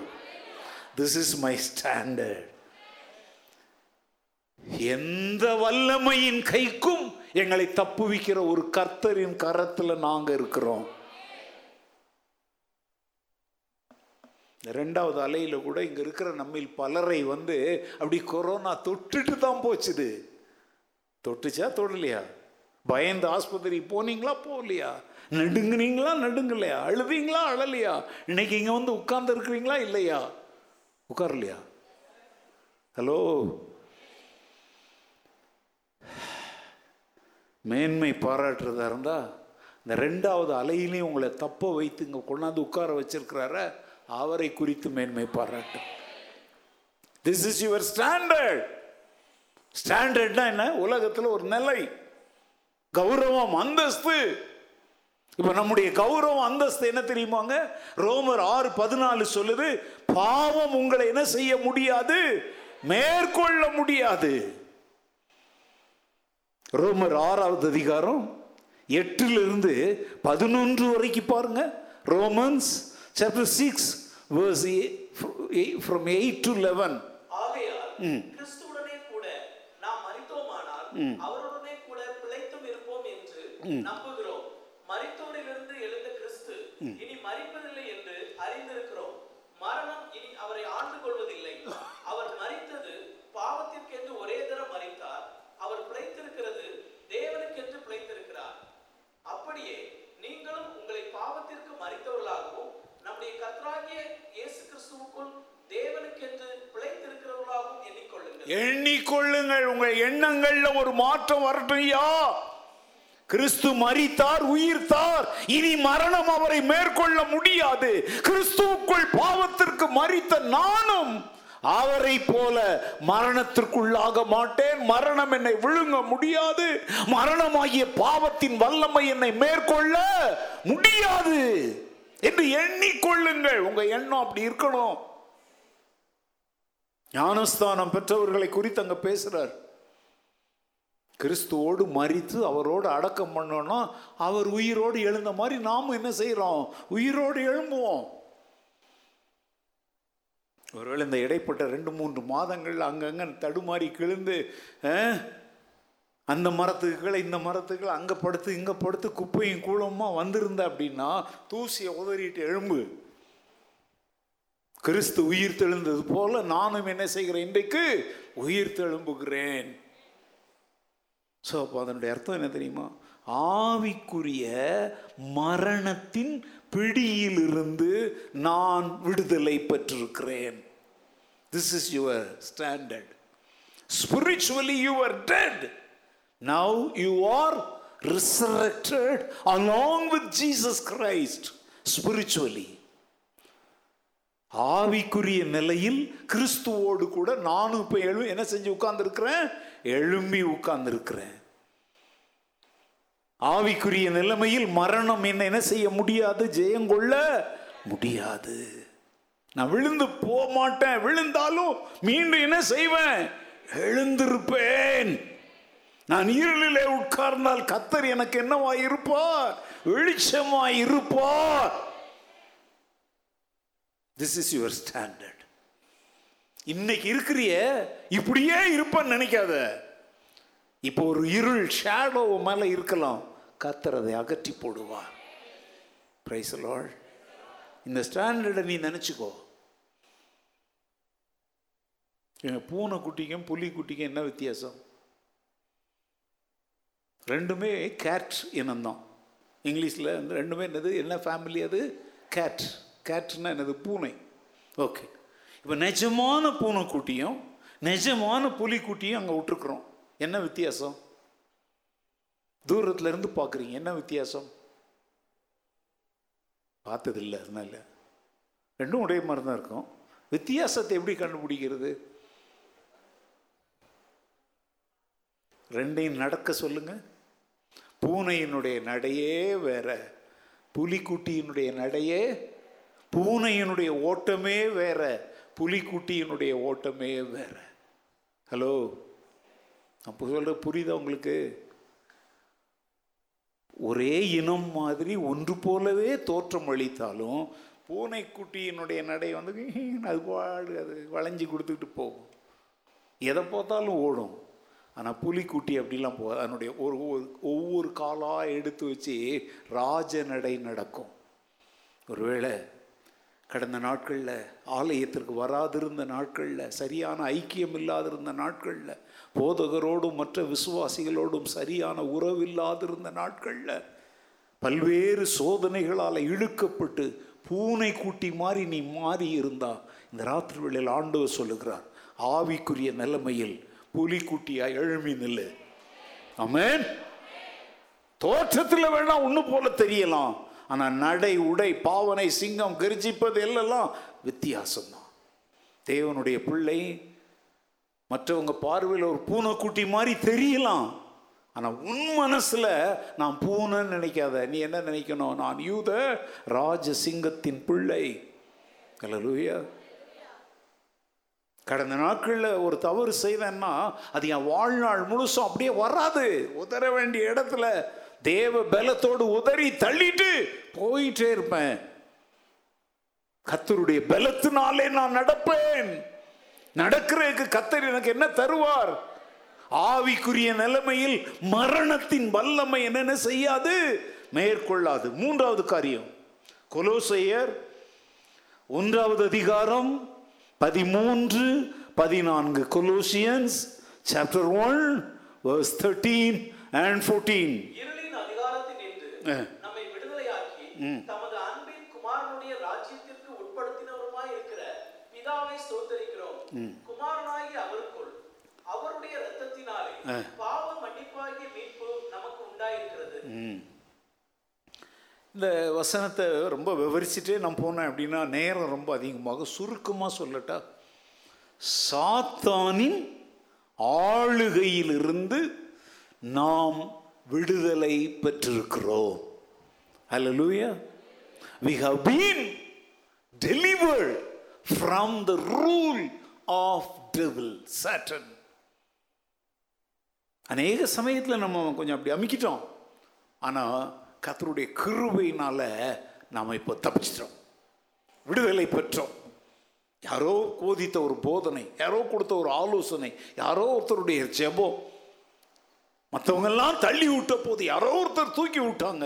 This is my standard. எந்த வல்லமையின் கைக்கும் எங்களை தப்புவிக்கிற ஒரு கர்த்தரின் கரத்தில் நாங்கள் இருக்கிறோம். ரெண்டாவது அலையில கூட இங்க இருக்கிற நம்ம பலரை வந்து அப்படி கொரோனா தொட்டுட்டு தான் போச்சுது. தொட்டுச்சா தொடலையா? பயந்து ஆஸ்பத்திரி போனீங்களா போகலையா? நடுங்குனீங்களா நடுங்கலையா? அழுவீங்களா அழலையா? இன்னைக்கு இங்க வந்து உட்கார்ந்து இருக்கிறீங்களா இல்லையா? உட்காரலையா? ஹலோ, மேன்மை பாராட்டுறதா இருந்தா இந்த ரெண்டாவது அலையிலையும் உங்களை தப்ப வைத்து இங்க கொண்டாந்து உட்கார வச்சிருக்கிறார, அவரை குறித்து மேன்மை பாராட்டு. This is your standard. ஸ்டாண்டர்ட்னா என்ன? உலகத்தில் ஒரு நிலை, கௌரவம், அந்தஸ்து. இப்ப நம்முடைய கௌரவம் அந்தஸ்து என்ன தெரியுமாங்க? ரோமர் ஆறு பதினாலு சொல்லுது, பாவம் உங்களை என்ன செய்ய முடியாது, மேற்கொள்ள முடியாது. ரோமர் ஆறாவது அதிகாரம் எட்டிலிருந்து பதினொன்று வரைக்கும் பாருங்க. Romans chapter six verse eight, from eight to eleven. ஆகையால் கிறிஸ்துவுடனே கூட நாம் மரித்தோமானால் அவரோடனே கூட பிழைத்தும் இருப்போம் என்று நம்புகிறோம். மரித்தோரிலிருந்து எழுந்த கிறிஸ்து இனி மரிப்பதில்லை என்று அறிந்திருக்கிறோம். மரணம் இனி அவரை ஆண்டு கொள்வதில்லை. அவர் மரித்தது பாவத்திற்கு என்று ஒரே தரம் மரித்தார். அவர் பிழைத்திருக்கிறது தேவனுக்கென்று பிழைத்திருக்கிறார். அப்படியே நீங்களும் உங்களை பாவத்திற்கு மரித்தவர்களாகவும் நம்முடைய கர்த்தராகிய இயேசு கிறிஸ்துவுக்குள் தேவனுக்கென்று பிழைத்திருக்கிறவர்களாகவும் எண்ணிக்கொள்ளுங்கள். எண்ணிக்கொள்ளுங்கள். உங்கள் எண்ணங்கள்ல ஒரு மாற்றம் வரட்டையா. கிறிஸ்து மரித்தார், உயிர்த்தார், இனி மரணம் அவரை மேற்கொள்ள முடியாது. கிறிஸ்துவுக்குள் பாவத்திற்கு மரித்த நானும் அவரை போல மரணத்திற்குள்ளாக மாட்டேன். மரணம் என்னை விழுங்க முடியாது. மரணமாகிய பாவத்தின் வல்லமை என்னை மேற்கொள்ள முடியாது என்று எண்ணிக்கொள்ளுங்கள். உங்க எண்ணம் அப்படி இருக்கணும். ஞானஸ்தானம் பெற்றவர்களை குறித்து அங்க பேசுறார். கிறிஸ்துவோடு மரித்து அவரோடு அடக்கம் பண்ணோம்னா அவர் உயிரோடு எழுந்த மாதிரி நாமும் என்ன செய்யறோம்? உயிரோடு எழும்புவோம். ஒருவேளை இந்த இடைப்பட்ட ரெண்டு மூன்று மாதங்கள் அங்கங்கே தடுமாறி கிழிந்து அந்த மரத்துக்களை இந்த மரத்துக்களை அங்கே படுத்து இங்கே படுத்து குப்பையும் கூலமாக வந்திருந்த அப்படின்னா தூசியை உதறிட்டு எழும்பு. கிறிஸ்து உயிர் தெழுந்தது போல நானும் என்ன செய்கிறேன்? இன்றைக்கு உயிர் தெழும்புகிறேன். ஸோ அப்போ அதனுடைய அர்த்தம் என்ன தெரியுமா? ஆவிக்குரிய மரணத்தின் பிடியிலிருந்து நான் விடுதலை பெற்றிருக்கிறேன். This is your standard. Spiritually you are dead, now you are resurrected along with Jesus Christ spiritually. ஆவிக்குரிய நிலையில் கிறிஸ்துவோடு கூட நானும் இப்போ எழு என்ன செஞ்சு உட்கார்ந்துருக்கிறேன்? எழும்பி உட்கார்ந்துருக்கிறேன். ஆவிக்குரிய நிலைமையில் மரணம் என்ன என்ன செய்ய முடியாது, ஜெயங்கொள்ள முடியாது. நான் விழுந்து போக மாட்டேன், விழுந்தாலும் மீண்டும் என்ன செய்வேன்? எழுந்திருப்பேன். நான் இருளிலே உட்கார்ந்தால் கர்த்தர் எனக்கு என்னவாய் இருப்பார்? வெளிச்சமாய் இருப்பார். This is your standard. இன்னைக்கு இருக்கிறிய இப்படியே இருப்பான்னு நினைக்காத. இப்போ ஒரு இருள் ஷேடோ மேல இருக்கலாம், கர்த்தர் அதை அகற்றி போடுவார். Praise the Lord. இந்த ஸ்டாண்டர்டை நீ நினைச்சுக்கோ. பூனை குட்டிக்கும் புலி குட்டிக்கும் என்ன வித்தியாசம்? ரெண்டுமே கேட் இனம்தான். இங்கிலீஷில் வந்து ரெண்டுமே என்னது, என்ன ஃபேமிலி அது? கேட். கேட்னா என்னது? பூனை. ஓகே, இப்போ நிஜமான பூனைக்குட்டியும் நிஜமான புலிக்குட்டியும் அங்கே விட்டுருக்குறோம். என்ன வித்தியாசம்? தூரத்துலேருந்து பார்க்குறீங்க, என்ன வித்தியாசம்? பார்த்ததில்லை, அதனால ரெண்டும் ஒரே மாதிரி தான் இருக்கும். வித்தியாசத்தை எப்படி கண்டுபிடிக்கிறது? ரெண்டையும் நடக்க சொல்லுங்க. பூனையினுடைய நடையே வேற, புலிக்குட்டியினுடைய நடையே. பூனையினுடைய ஓட்டமே வேற, புலிக்குட்டியினுடைய ஓட்டமே வேற. ஹலோ, அப்போ சொல்ற புரியுதா உங்களுக்கு? ஒரே இனம் மாதிரி ஒன்று போலவே தோற்றம் அளித்தாலும் பூனைக்குட்டியினுடைய நடை வந்து அது பாடு, அது வளைஞ்சி கொடுத்துக்கிட்டு போகும், எதை பார்த்தாலும் ஓடும். ஆனால் புலிக்குட்டி அப்படிலாம் போகாது. அதனுடைய ஒரு ஒவ்வொரு காலாக எடுத்து வச்சு ராஜ நடை நடக்கும். ஒருவேளை கடந்த நாட்களில் ஆலயத்திற்கு வராதிருந்த நாட்களில், சரியான ஐக்கியம் இல்லாதிருந்த நாட்களில், போதகரோடும் மற்ற விசுவாசிகளோடும் சரியான உறவில்லாதிருந்த நாட்களில், பல்வேறு சோதனைகளால் இழுக்கப்பட்டு பூனைக்குட்டி மாதிரி நீ மாறி இருந்தா, இந்த ராத்திரி வேளையில் ஆண்டவர் சொல்லுகிறார், ஆவிக்குரிய நிலைமையில் புலிக்குட்டியாய் எழுமி நில்லு. ஆமென். தோற்றத்தில் வேணா ஒன்று போல தெரியலாம், ஆனால் நடை, உடை, பாவனை, சிங்கம் கர்ஜிப்பது எல்லாம் வித்தியாசம்தான். தேவனுடைய பிள்ளை மற்றவங்க பார்வையில் ஒரு பூனைக்குட்டி மாதிரி தெரியலாம், ஆனால் உன் மனசில் நான் பூனைன்னு நினைக்காத. நீ என்ன நினைக்கணும்? நான் யூத ராஜ சிங்கத்தின் பிள்ளை. அல்லேலூயா. கடந்த நாட்களில் ஒரு தவறு செய்தேன்னா அது என் வாழ்நாள் முழுசும் அப்படியே வராது. உதற வேண்டிய இடத்துல தேவ பலத்தோடு உதறி தள்ளிட்டு போயிட்டே இருப்பேன். கர்த்தருடைய பலத்தினாலே நான் நடப்பேன். நடக்கிறதுக்கு கர்த்தர் எனக்கு என்ன தருவார்? ஆவிக்குரிய நிலைமையில் மரணத்தின் வல்லமை என்னென்ன செய்யாது, மேற்கொள்ளாது. மூன்றாவது காரியம், கொலோசையர் ஒன்றாவது அதிகாரம் பதிமூன்று பதினான்கு. Colossians chapter one verse thirteen and fourteen. இருளின் அதிகாரத்தில் இருந்து நம்மை விடுதலையாக்கி தமது அன்பின் குமாரனுடைய ராஜ்யத்திற்கு உட்படுத்தினவருமாய் இருக்கிற பிதாவை ஸ்தோத்திரிக்கிறோம். குமாரனாகிய அவருக்குள் அவருடைய இரத்தத்தினாலே பாவ மன்னிப்பாகிய மீட்பு நமக்கு உண்டாயிருக்கிறது. இந்த வசனத்தை ரொம்ப விவரிச்சுட்டே நான் போனேன் அப்படின்னா நேரம் ரொம்ப அதிகமாக. சுருக்கமாக சொல்லட்டா, சாத்தானின் ஆளுகையிலிருந்து நாம் விடுதலை பெற்றிருக்கிறோம். ஹல்லேலூயா. We have been delivered from the rule of devil, Satan. அநேக சமயத்தில் நம்ம கொஞ்சம் அப்படி அமிக்கிட்டோம், ஆனால் கர்த்தருடைய கிருபையினால் நாம் இப்போ தப்பிச்சிட்டோம், விடுதலை பெற்றோம். யாரோ கோதித்த ஒரு போதனை, யாரோ கொடுத்த ஒரு ஆலோசனை, யாரோ ஒருத்தருடைய ஜெபம், மற்றவங்கெல்லாம் தள்ளி விட்ட போது யாரோ ஒருத்தர் தூக்கி விட்டாங்க,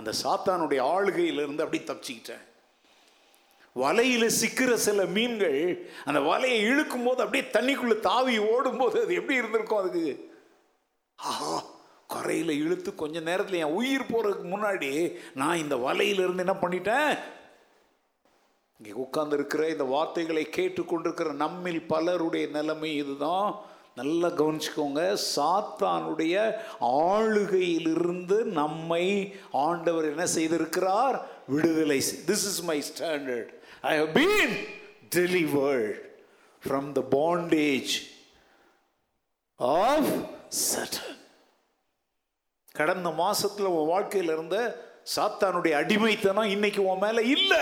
அந்த சாத்தானுடைய ஆளுகையிலிருந்து அப்படி தப்பிச்சுக்கிட்டேன். வலையில் சிக்கிற சில மீன்கள் அந்த வலையை இழுக்கும் போது அப்படியே தண்ணிக்குள்ளே தாவி ஓடும்போது அது எப்படி இருந்திருக்கும்? அதுக்கு ஆஹா, கரையில் இழுத்து கொஞ்ச நேரத்தில் என் உயிர் போகிறதுக்கு முன்னாடி நான் இந்த வலையிலிருந்து என்ன பண்ணிட்டேன்? இங்கே உட்கார்ந்து இருக்கிற இந்த வார்த்தைகளை கேட்டுக்கொண்டிருக்கிற நம்மில் பலருடைய நிலைமை இதுதான். நல்லா கவனிச்சுக்கோங்க. சாத்தானுடைய ஆளுகையிலிருந்து நம்மை ஆண்டவர் என்ன செய்திருக்கிறார்? விடுதலை. This is my standard. I have been delivered from the bondage of Satan. கடந்த மாசத்துல உன் வாழ்க்கையில இருந்த சாத்தானுடைய அடிமைத்தனம் இன்னைக்கு உன் மேல இல்ல.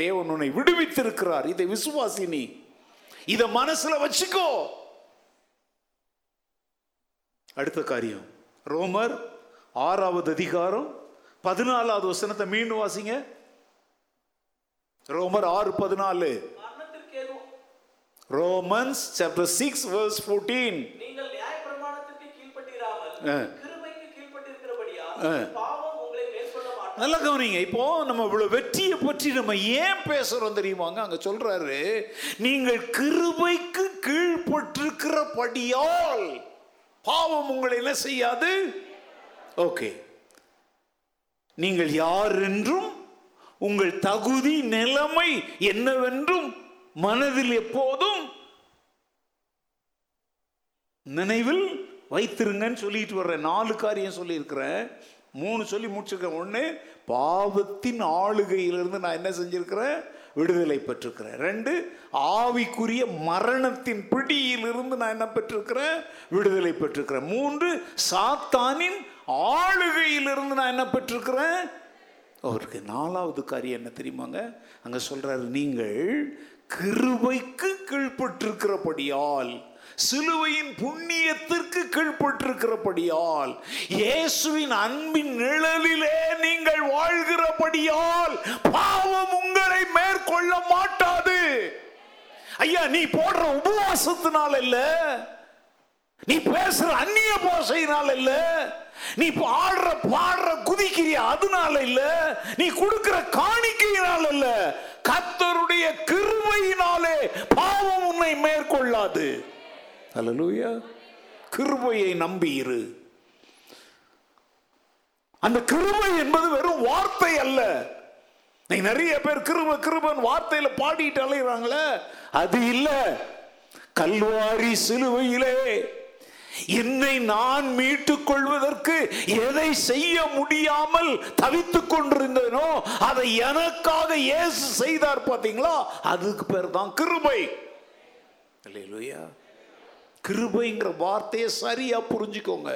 தேவன் உன்னை விடுவித்திருக்கிறார். இதை விசுவாசினி, இதை மனசுல வச்சுக்கோ. அடுத்த காரியம் ரோமர் ஆறாவது அதிகாரம் பதினாலாவது வசனத்தை மீண்டும் வாசிங்க. ரோமர் ஆறு பதினாலு. Romans chapter six verse fourteen. நீங்கள் நியாயப்பிரமாணத்திற்கு கீழ்ப்பட்டிராமல் கிருபைக்கு கீழ்ப்பட்டிருக்கிறபடியால் பாவம் உங்களை மேற்கொள்ள மாட்டாது. நல்லா கவனிங்க. இப்போ நம்ம இவ்வளவு வெற்றியை பற்றி நம்ம ஏன் பேசுறோம் தெரியுமாங்க? அங்க சொல்றாரு, நீங்கள் கிருபைக்கு கீழ்ப்பட்டிருக்கிறபடியால் பாவம் உங்களை என்ன செய்யாது. ஓகே, நீங்கள் யார் என்றும் உங்கள் தகுதி நிலைமை என்னவென்றும் மனதில் எப்போதும் நினைவில் வைத்திருங்கன்னு சொல்லிட்டு வர்றேன். நாலு காரியம் சொல்லியிருக்கிறேன், மூணு சொல்லி முடிச்சிருக்கேன். ஒன்று, பாவத்தின் ஆளுகையிலிருந்து நான் என்ன செஞ்சிருக்கிறேன்? விடுதலை பெற்றிருக்கிறேன். ரெண்டு, ஆவிக்குரிய மரணத்தின் பிடியிலிருந்து நான் என்ன பெற்றிருக்கிறேன்? விடுதலை பெற்றிருக்கிறேன். மூன்று, சாத்தானின் ஆளுகையிலிருந்து நான் என்ன பெற்றிருக்கிறேன்? அவருக்கு நாலாவது காரியம் என்ன தெரியுமாங்க? அங்கே சொல்றாரு, நீங்கள் கிருபைக்கு கீழ்ப்பட்டிருக்கிறபடியால், சிலுவையின் புண்ணியத்திற்கு கீழ்ப்பட்டிருக்கிறபடியால், இயேசுவின் அன்பின் நிழலிலே நீங்கள் வாழ்கிறபடியால் பாவம் உங்களை மேற்கொள்ள மாட்டாது. ஐயா, நீ போடுற உபவாசத்தினால இல்ல, நீ பேசுற அந்நிய பாஷையினால இல்ல, நீ பாடுற பாடுற குதிக்கிறிய அதனால இல்ல, நீ கொடுக்கிற காணிக்கையினால இல்ல, கர்த்தருடைய கிருபையினாலே பாவம் உன்னை மேற்கொள்ளாது. அல்லேலூயா. கிருபையை நம்பியிரு. அந்த கிருபை என்பது வெறும் வார்த்தை அல்ல. நிறைய பேர் கிருபை கிருபைன்னு வார்த்தையில பாடிட்டு அலைறாங்களே, அது இல்ல. கல்வாரி சிலுவையிலே என்னை நான் மீட்டுக் கொள்வதற்கு எதை செய்ய முடியாமல் தவித்துக் கொண்டிருந்தேனோ அதை எனக்காக இயேசு செய்தார். பாத்தீங்களா? அதுக்கு பேர் தான் கிருபை. அல்லேலூயா. கிருபைங்கிற வார்த்தையை சரியா புரிஞ்சுக்கோங்க.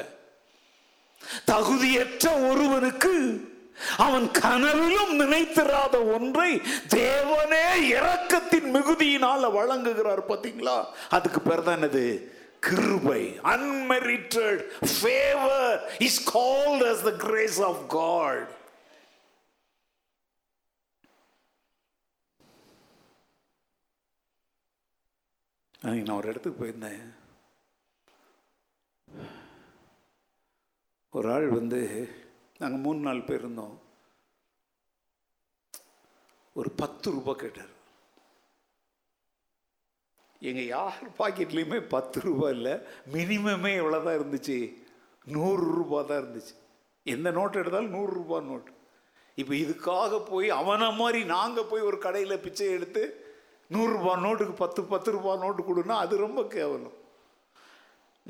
தகுதியற்ற ஒருவனுக்கு அவன் கனவிலும் நினைத்திராத ஒன்றை தேவனே இரக்கத்தின் மிகுதியினால வழங்குகிறார். பாத்தீங்களா? அதுக்கு பேர் தான் என்னது? கிருபை. Unmerited favor is called as the grace of God. நான் ஒரு இடத்துக்கு போயிருந்தேன். ஒரு ஆள் வந்து, நாங்கள் மூணு நாலு பேர் இருந்தோம், ஒரு பத்து ரூபாய் கேட்டார். எங்கள் யார் பாக்கெட்லேயுமே பத்து ரூபா இல்லை, மினிமமே எவ்வளோதான் இருந்துச்சு? நூறு ரூபா தான் இருந்துச்சு. எந்த நோட்டு எடுத்தாலும் நூறு ரூபா நோட்டு. இப்போ இதுக்காக போய் அவனை மாதிரி நாங்கள் போய் ஒரு கடையில் பிச்சை எடுத்து நூறுரூபா நோட்டுக்கு பத்து பத்து ரூபா நோட்டு கொடுன்னா அது ரொம்ப கேவலம்.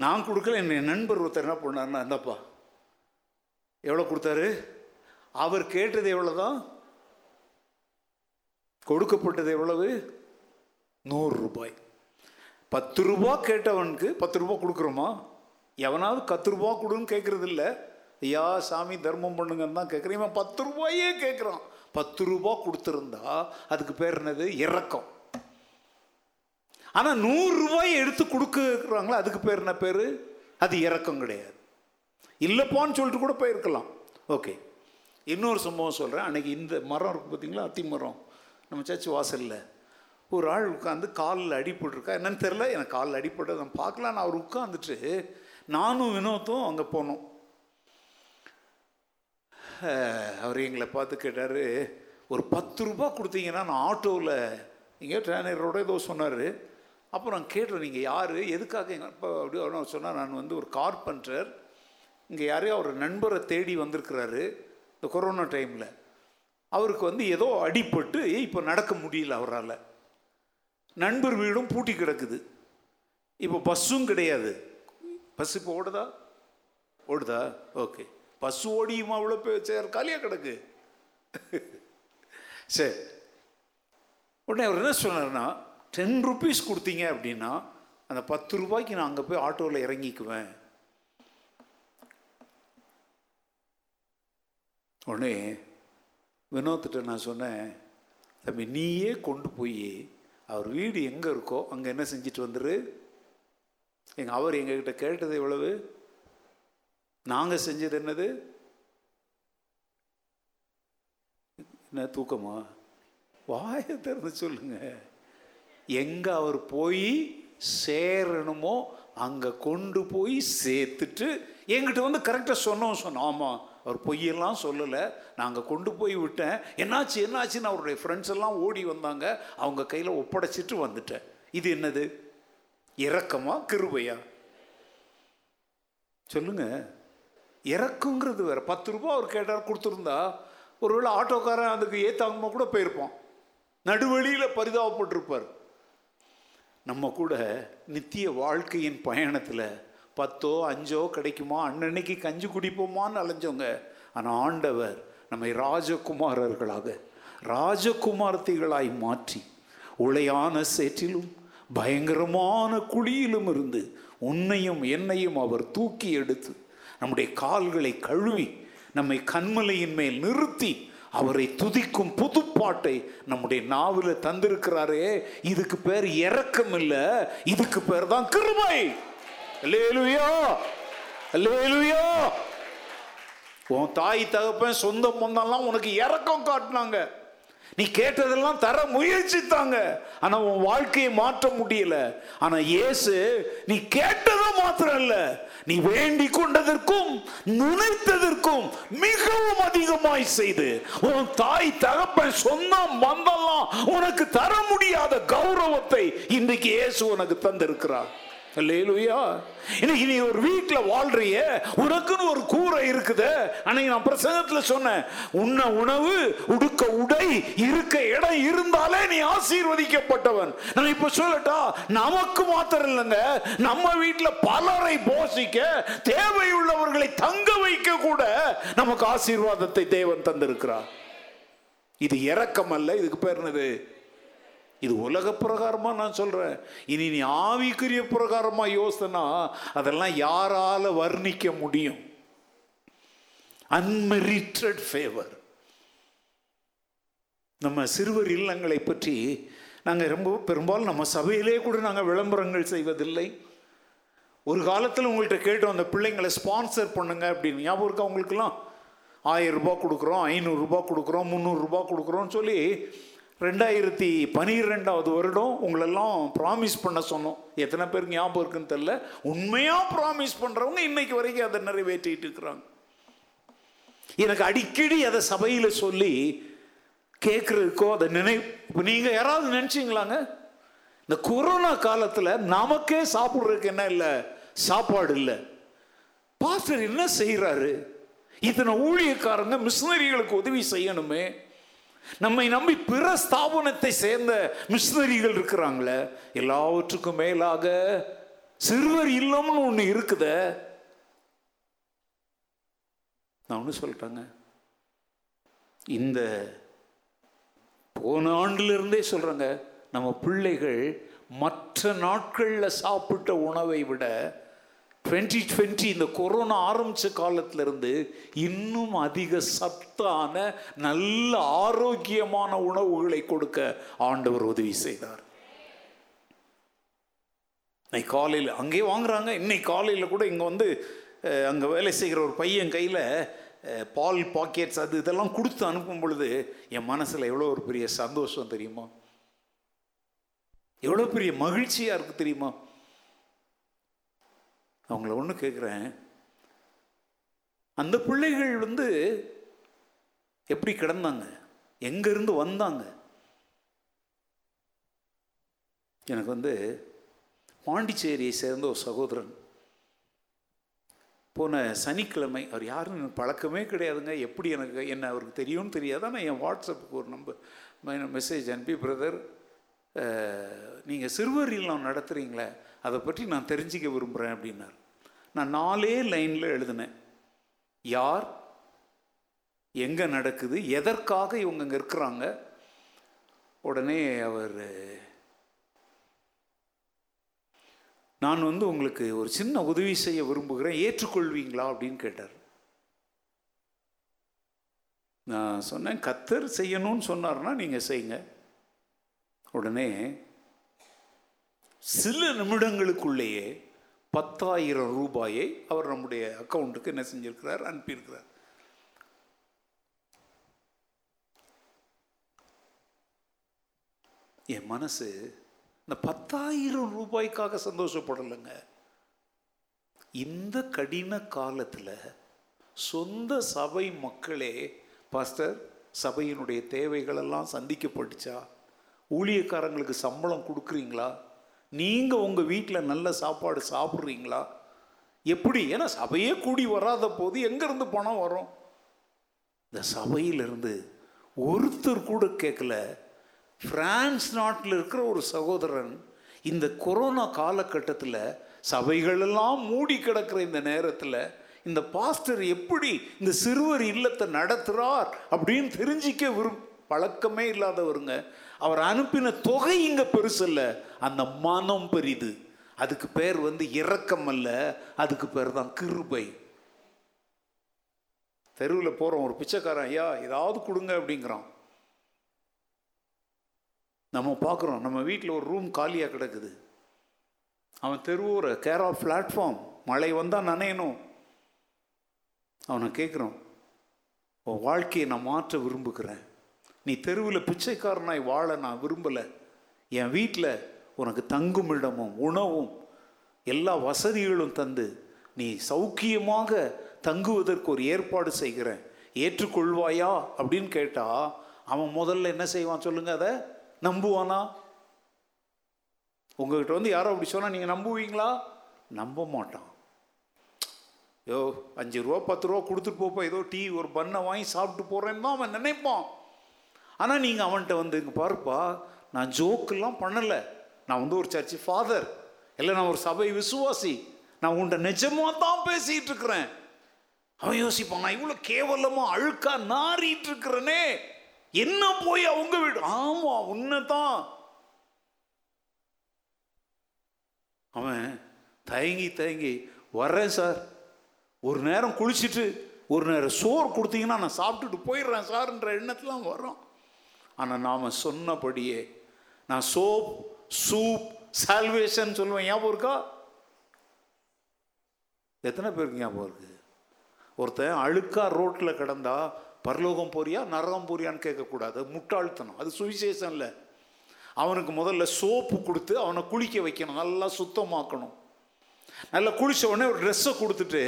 நான் கொடுக்கல. என் நண்பர் ஒருத்தர் என்ன பண்ணார்னா, இந்தப்பா எவ்வளோ கொடுத்தாரு? அவர் கேட்டது எவ்வளோதான், கொடுக்கப்பட்டது எவ்வளவு? நூறு ரூபாய். பத்து ரூபா கேட்டவனுக்கு பத்து ரூபா கொடுக்குறோமா? எவனாவது பத்து ரூபா கொடுன்னு கேட்குறது இல்லை. ஐயா சாமி தர்மம் பண்ணுங்கன்னு தான் கேட்குறேன். இவன் பத்து ரூபாயே கேட்குறான். பத்து ரூபா கொடுத்துருந்தா அதுக்கு பேர் என்னது? இரக்கம். ஆனால் நூறு ரூபாய் எடுத்து கொடுக்குறாங்களா, அதுக்கு பேர் என்ன பேர்? அது இரக்கம் கிடையாது. இல்லைப்பான்னு சொல்லிட்டு கூட போயிருக்கலாம். ஓகே, இன்னொரு சம்பவம் சொல்கிறேன். அன்றைக்கி இந்த மரம் இருக்குது பார்த்தீங்களா, அத்தி மரம், நம்ம சர்ச்சு வாசலில் ஒரு ஆள் உட்காந்து காலில் அடிபட்டுருக்கா என்னன்னு தெரில. எனக்கு காலில் அடிப்பட்டு நான் பார்க்கலான்னு அவர் உட்காந்துட்டு, நானும் வினோத்தும் அங்கே போனோம். அவர் எங்களை பார்த்து கேட்டார், ஒரு பத்து ரூபா கொடுத்தீங்கன்னா நான் ஆட்டோவில், நீங்கள் டிரைனரோட ஏதோ சொன்னார். அப்போ நான் கேட்டேன், நீங்கள் யார், எதுக்காக எங்கள் அப்பா அப்படி அவர் சொன்னால், நான் வந்து ஒரு கார்பெண்டர், இங்கே யாரையும் அவர் நண்பரை தேடி வந்திருக்கிறாரு இந்த கொரோனா டைமில், அவருக்கு வந்து ஏதோ அடிபட்டு இப்போ நடக்க முடியல அவரால், நண்பர் வீடும் பூட்டி கிடக்குது, இப்போ பஸ்ஸும் கிடையாது. பஸ் இப்போ ஓடுதா ஓடுதா ஓகே, பஸ்ஸு ஓடியுமா, அவ்வளோ போய் சேர் காலியாக கிடக்கு. சரி, உடனே அவர் என்ன சொன்னார்னா, டென் ருபீஸ் கொடுத்தீங்க அப்படின்னா அந்த பத்து ரூபாய்க்கு நான் அங்கே போய் ஆட்டோவில் இறங்கிக்குவேன். உடனே வினோத்திட்ட நான் சொன்னேன், தம்பி நீயே கொண்டு போய் அவர் வீடு எங்கே இருக்கோ அங்கே என்ன செஞ்சுட்டு வந்துரு. எங்க அவர் எங்ககிட்ட கேட்டது எவ்வளவு, நாங்கள் செஞ்சது என்னது, என்ன தூக்கமா, வாய திறந்து சொல்லுங்க, எங்கே அவர் போய் சேரணுமோ அங்கே கொண்டு போய் சேர்த்துட்டு எங்கிட்ட வந்து கரெக்டாக சொன்னோம். சொன்னோம், ஆமாம் அவர் பொய்யெல்லாம் சொல்லலை, நாங்கள் கொண்டு போய் விட்டேன். என்னாச்சு என்னாச்சுன்னு அவருடைய ஃப்ரெண்ட்ஸ் எல்லாம் ஓடி வந்தாங்க, அவங்க கையில் ஒப்படைச்சிட்டு வந்துட்டேன். இது என்னது, இரக்கமா கிருபையா சொல்லுங்க. இறக்குங்கிறது வேற. பத்து ரூபா அவர் கேட்டார் கொடுத்துருந்தா ஒருவேளை ஆட்டோக்காரன் அதுக்கு ஏத்தாங்கமா கூட போயிருப்பான், நடுவழியில் பரிதாபப்பட்டிருப்பார். நம்ம கூட நித்திய வாழ்க்கையின் பயணத்தில் பத்தோ அஞ்சோ கிடைக்குமா, அன்னன்னைக்கு கஞ்சி குடிப்போமான்னு அலைஞ்சவங்க. ஆனால் ஆண்டவர் நம்மை ராஜகுமாரர்களாக ராஜகுமார்த்திகளாய் மாற்றி உளையான சேற்றிலும் பயங்கரமான குழியிலும் இருந்து உன்னையும் என்னையும் அவர் தூக்கி எடுத்து நம்முடைய கால்களை கழுவி நம்மை கண்மலையின் மேல் நிறுத்தி அவரை துதிக்கும் புதுப்பாட்டை நம்முடைய நாவில் தந்திருக்கிறாரே. இதுக்கு பேர் இரக்கம் இல்லை, இதுக்கு பேர் தான் கிருபை. அல்லேலூயா, அல்லேலூயா. உன் தாய் தகப்பன் சொந்த பந்தம்லாம் உனக்கு இரக்கம் காட்டினாங்க, நீ கேட்டதெல்லாம் தர முயற்சித்தாங்க, ஆனா உன் வாழ்க்கையை மாற்ற முடியல. ஆனா இயேசு நீ கேட்டது மாத்திரம் இல்ல, நீ வேண்டி கொண்டதற்கும் நினைத்ததற்கும் மிகவும் அதிகமாய் செய்து உன் தாய் தகப்பன் சொந்தம் வந்தெல்லாம் உனக்கு தர முடியாத கௌரவத்தை இன்றைக்கு இயேசு உனக்கு தந்திருக்கிறார். அல்லேலூயா. இன்னைக்கு நீ ஒரு வீட்டில் வாழ்றிய, உனக்குன்னு ஒரு கூரை இருக்குது. அன்னைக்கு நான் பிரசங்கத்தில் சொன்னேன், உண்ண உணவு உடுக்க உடை இருக்க இடம் இருந்தாலே நீ ஆசீர்வதிக்கப்பட்டவன். நான் இப்போ சொல்லட்டா, நமக்கு மாத்திரம் இல்லைங்க, நம்ம வீட்டில் பலரை போஷிக்க தேவையுள்ளவர்களை தங்க வைக்க கூட நமக்கு ஆசீர்வாதத்தை தேவன் தந்திருக்கிறார். இது இரக்கம் அல்ல, இதுக்கு பேர் என்னது, இது உலக பிரகாரமா நான் சொல்றேன். இனி நீ ஆவிக்குரிய பிரகாரமா யோசனா, அதெல்லாம் யாரால வர்ணிக்க முடியும்? Unmerited favour. நம்ம சிறுவர் இல்லங்களை பற்றி நாங்கள் ரொம்ப பெரும்பாலும் நம்ம சபையிலே கூட நாங்கள் விளம்பரங்கள் செய்வதில்லை. ஒரு காலத்தில் உங்கள்கிட்ட கேட்டோம், அந்த பிள்ளைங்களை ஸ்பான்சர் பண்ணுங்க அப்படின்னு. ஞாபகம் இருக்கா அவங்களுக்குலாம்? ஆயிரம் ரூபாய் கொடுக்குறோம், ஐநூறு ரூபாய் கொடுக்குறோம், முந்நூறு ரூபாய் கொடுக்குறோன்னு சொல்லி ரெண்டாயிரத்தி பனிரெண்டாவது வருடம் உங்களெல்லாம் ப்ராமிஸ் பண்ண சொன்னோம். எத்தனை பேருக்கு ஞாபகம் இருக்குன்னு தெரில. உண்மையாக ப்ராமிஸ் பண்ணுறவங்க இன்னைக்கு வரைக்கும் அதை நிறைவேற்றிட்டு இருக்கிறாங்க. எனக்கு அடிக்கடி அதை சபையில் சொல்லி கேட்குறதுக்கோ அதை நினை நீங்கள் யாராவது நினச்சிங்களாங்க, இந்த கொரோனா காலத்தில் நமக்கே சாப்பிட்றதுக்கு என்ன இல்லை, சாப்பாடு இல்லை, பாஸ்டர் என்ன செய்கிறாரு, இத்தனை ஊழியக்காரங்க மிஷினரிகளுக்கு உதவி செய்யணுமே, நம்மை நம்பி பிற ஸ்தாபனத்தை சேர்ந்த மிஷினரிகள் இருக்கிறாங்களே, எல்லாவற்றுக்கும் மேலாக சிறுவர் இல்லம்னு ஒன்று இருக்குத. நான் ஒன்று சொல்லிட்டாங்க, இந்த போன ஆண்டிலிருந்தே சொல்றாங்க, நம்ம பிள்ளைகள் மற்ற நாட்களில் சாப்பிட்ட உணவை விட டுவெண்ட்டி டுவெண்ட்டி இந்த கொரோனா ஆரம்பித்த காலத்திலிருந்து இன்னும் அதிக சத்தான நல்ல ஆரோக்கியமான உணவுகளை கொடுக்க ஆண்டவர் உதவி செய்தார். இன்னைக்கு காலையில் அங்கே வாங்குறாங்க. இன்னைக்கு காலையில் கூட இங்கே வந்து அங்கே வேலை செய்கிற ஒரு பையன் கையில் பால் பாக்கெட்ஸ் அது இதெல்லாம் கொடுத்து அனுப்பும் பொழுது என் மனசில் எவ்வளோ ஒரு பெரிய சந்தோஷம் தெரியுமா, எவ்வளோ பெரிய மகிழ்ச்சியாக இருக்குது தெரியுமா. அவங்கள ஒன்று கேட்குறேன், அந்த பிள்ளைகள் வந்து எப்படி கிடந்தாங்க, எங்கேருந்து வந்தாங்க? எனக்கு வந்து பாண்டிச்சேரியை சேர்ந்த ஒரு சகோதரன் போன சனிக்கிழமை, அவர் யாரும் எனக்கு பழக்கமே கிடையாதுங்க, எப்படி எனக்கு என்ன அவருக்கு தெரியும்னு தெரியாது. ஆனால் என் வாட்ஸ்அப்புக்கு ஒரு நம்பர் மெசேஜ் அனுப்பி, பிரதர் நீங்கள் சிறுவரில் நான் நடத்துகிறீங்களே அதை பற்றி நான் தெரிஞ்சிக்க விரும்புகிறேன் அப்படின்னார். நான் நாலே லைனில் எழுதினேன், யார், எங்கே நடக்குது, எதற்காக இவங்க அங்கே இருக்கிறாங்க. உடனே அவர், நான் வந்து உங்களுக்கு ஒரு சின்ன உதவி செய்ய விரும்புகிறேன், ஏற்றுக்கொள்வீங்களா அப்படின்னு கேட்டார். நான் சொன்னேன், கத்தர் செய்யணும்னு சொன்னார்னா நீங்கள் செய்யுங்க. உடனே சில நிமிடங்களுக்குள்ளேயே பத்தாயிரம் ரூபாயை அவர் நம்முடைய அக்கௌண்ட்டுக்கு என்ன செஞ்சிருக்கிறார், அனுப்பியிருக்கிறார். என் மனசு இந்த பத்தாயிரம் ரூபாய்க்காக சந்தோஷப்படலைங்க. இந்த கடின காலத்தில் சொந்த சபை மக்களே, பாஸ்டர், சபையினுடைய தேவைகளெல்லாம் சந்திக்கப்பட்டுச்சா, ஊழியக்காரங்களுக்கு சம்பளம் கொடுக்குறீங்களா, நீங்கள் உங்கள் வீட்டில் நல்ல சாப்பாடு சாப்பிட்றீங்களா, எப்படி, ஏன்னா சபையே கூடி வராத போது எங்கேருந்து பணம் வரும்? இந்த சபையிலிருந்து ஒருத்தர் கூட கேட்கல. பிரான்ஸ் நாட்டில் இருக்கிற ஒரு சகோதரன் இந்த கொரோனா காலகட்டத்தில் சபைகளெல்லாம் மூடி கிடக்கிற இந்த நேரத்தில் இந்த பாஸ்டர் எப்படி இந்த சிறுவர் இல்லத்தை நடத்துகிறார் அப்படின்னு தெரிஞ்சிக்க விரும் பழக்கமே இல்லாதவருங்க. அவர் அனுப்பின தொகை இங்கே பெருசு இல்லை, அந்த மனம் பெரிது. அதுக்கு பேர் வந்து இரக்கம் அல்ல, அதுக்கு பேர் தான் கிருபை. தெருவில் போகிறோம், ஒரு பிச்சைக்காரன், ஐயா ஏதாவது கொடுங்க அப்படிங்கிறான். நம்ம பார்க்குறோம், நம்ம வீட்டில் ஒரு ரூம் காலியாக கிடக்குது, அவன் தெருவோர கேர் ஆஃப் பிளாட்ஃபார்ம், மழை வந்தால் நனையணும். அவனை கேட்குறோன், உன் வாழ்க்கையை நான் மாற்ற விரும்புகிறேன், நீ தெருவில் பிச்சைக்காரனாய் வாழ நான் விரும்பலை, என் வீட்டில் உனக்கு தங்குமிடமும் உணவும் எல்லா வசதிகளும் தந்து நீ சௌக்கியமாக தங்குவதற்கு ஒரு ஏற்பாடு செய்கிறேன், ஏற்றுக்கொள்வாயா அப்படின்னு கேட்டால் அவன் முதல்ல என்ன செய்வான் சொல்லுங்க? அதை நம்புவானா? உங்ககிட்ட வந்து யாரோ அப்படி சொன்னால் நீங்கள் நம்புவீங்களா? நம்ப மாட்டான். யோ அஞ்சு ரூபா பத்து ரூபா கொடுத்துட்டு போப்போ, ஏதோ டீ ஒரு பண்ணை வாங்கி சாப்பிட்டு போகிறேன்னு தான் அவன் நினைப்பான். ஆனால் நீங்கள் அவன்கிட்ட வந்து, இங்கே பாருப்பா, நான் ஜோக்கெல்லாம் பண்ணலை, நான் வந்து ஒரு சர்ச்சு ஃபாதர் இல்லை, நான் ஒரு சபை விசுவாசி, நான் உன்கிட்ட நிஜமாக தான் பேசிகிட்டு இருக்கிறேன். அவன் யோசிப்பான், நான் இவ்வளோ கேவலமாக அழுக்காக நாறிட்டு இருக்கிறேனே, என்ன போய் அவங்க வீடு? ஆமாம், உன்னதான். அவன் தயங்கி தயங்கி, வர்றேன் சார், ஒரு நேரம் குளிச்சுட்டு ஒரு நேரம் சோறு கொடுத்தீங்கன்னா நான் சாப்பிட்டுட்டு போயிடுறேன் சார்ன்ற எண்ணத்துலாம் வரோம். ஆனால் நாம் சொன்னபடியே, நான் சோப் சூப் சால்வேஷன் சொல்லுவேன், ஞாபகம் இருக்கா? எத்தனை பேருக்கு ஞாபகம் இருக்குது? ஒருத்தன் அழுக்கா ரோட்டில் கிடந்தா பரலோகம் போறியா நரகம் போறியான்னு கேட்கக்கூடாது, முட்டாள்தனம், அது சுவிசேஷம் இல்லை. அவனுக்கு முதல்ல சோப்பு கொடுத்து அவனை குளிக்க வைக்கணும், நல்லா சுத்தமாக்கணும். நல்லா குளித்த உடனே ஒரு ட்ரெஸ்ஸை கொடுத்துட்டு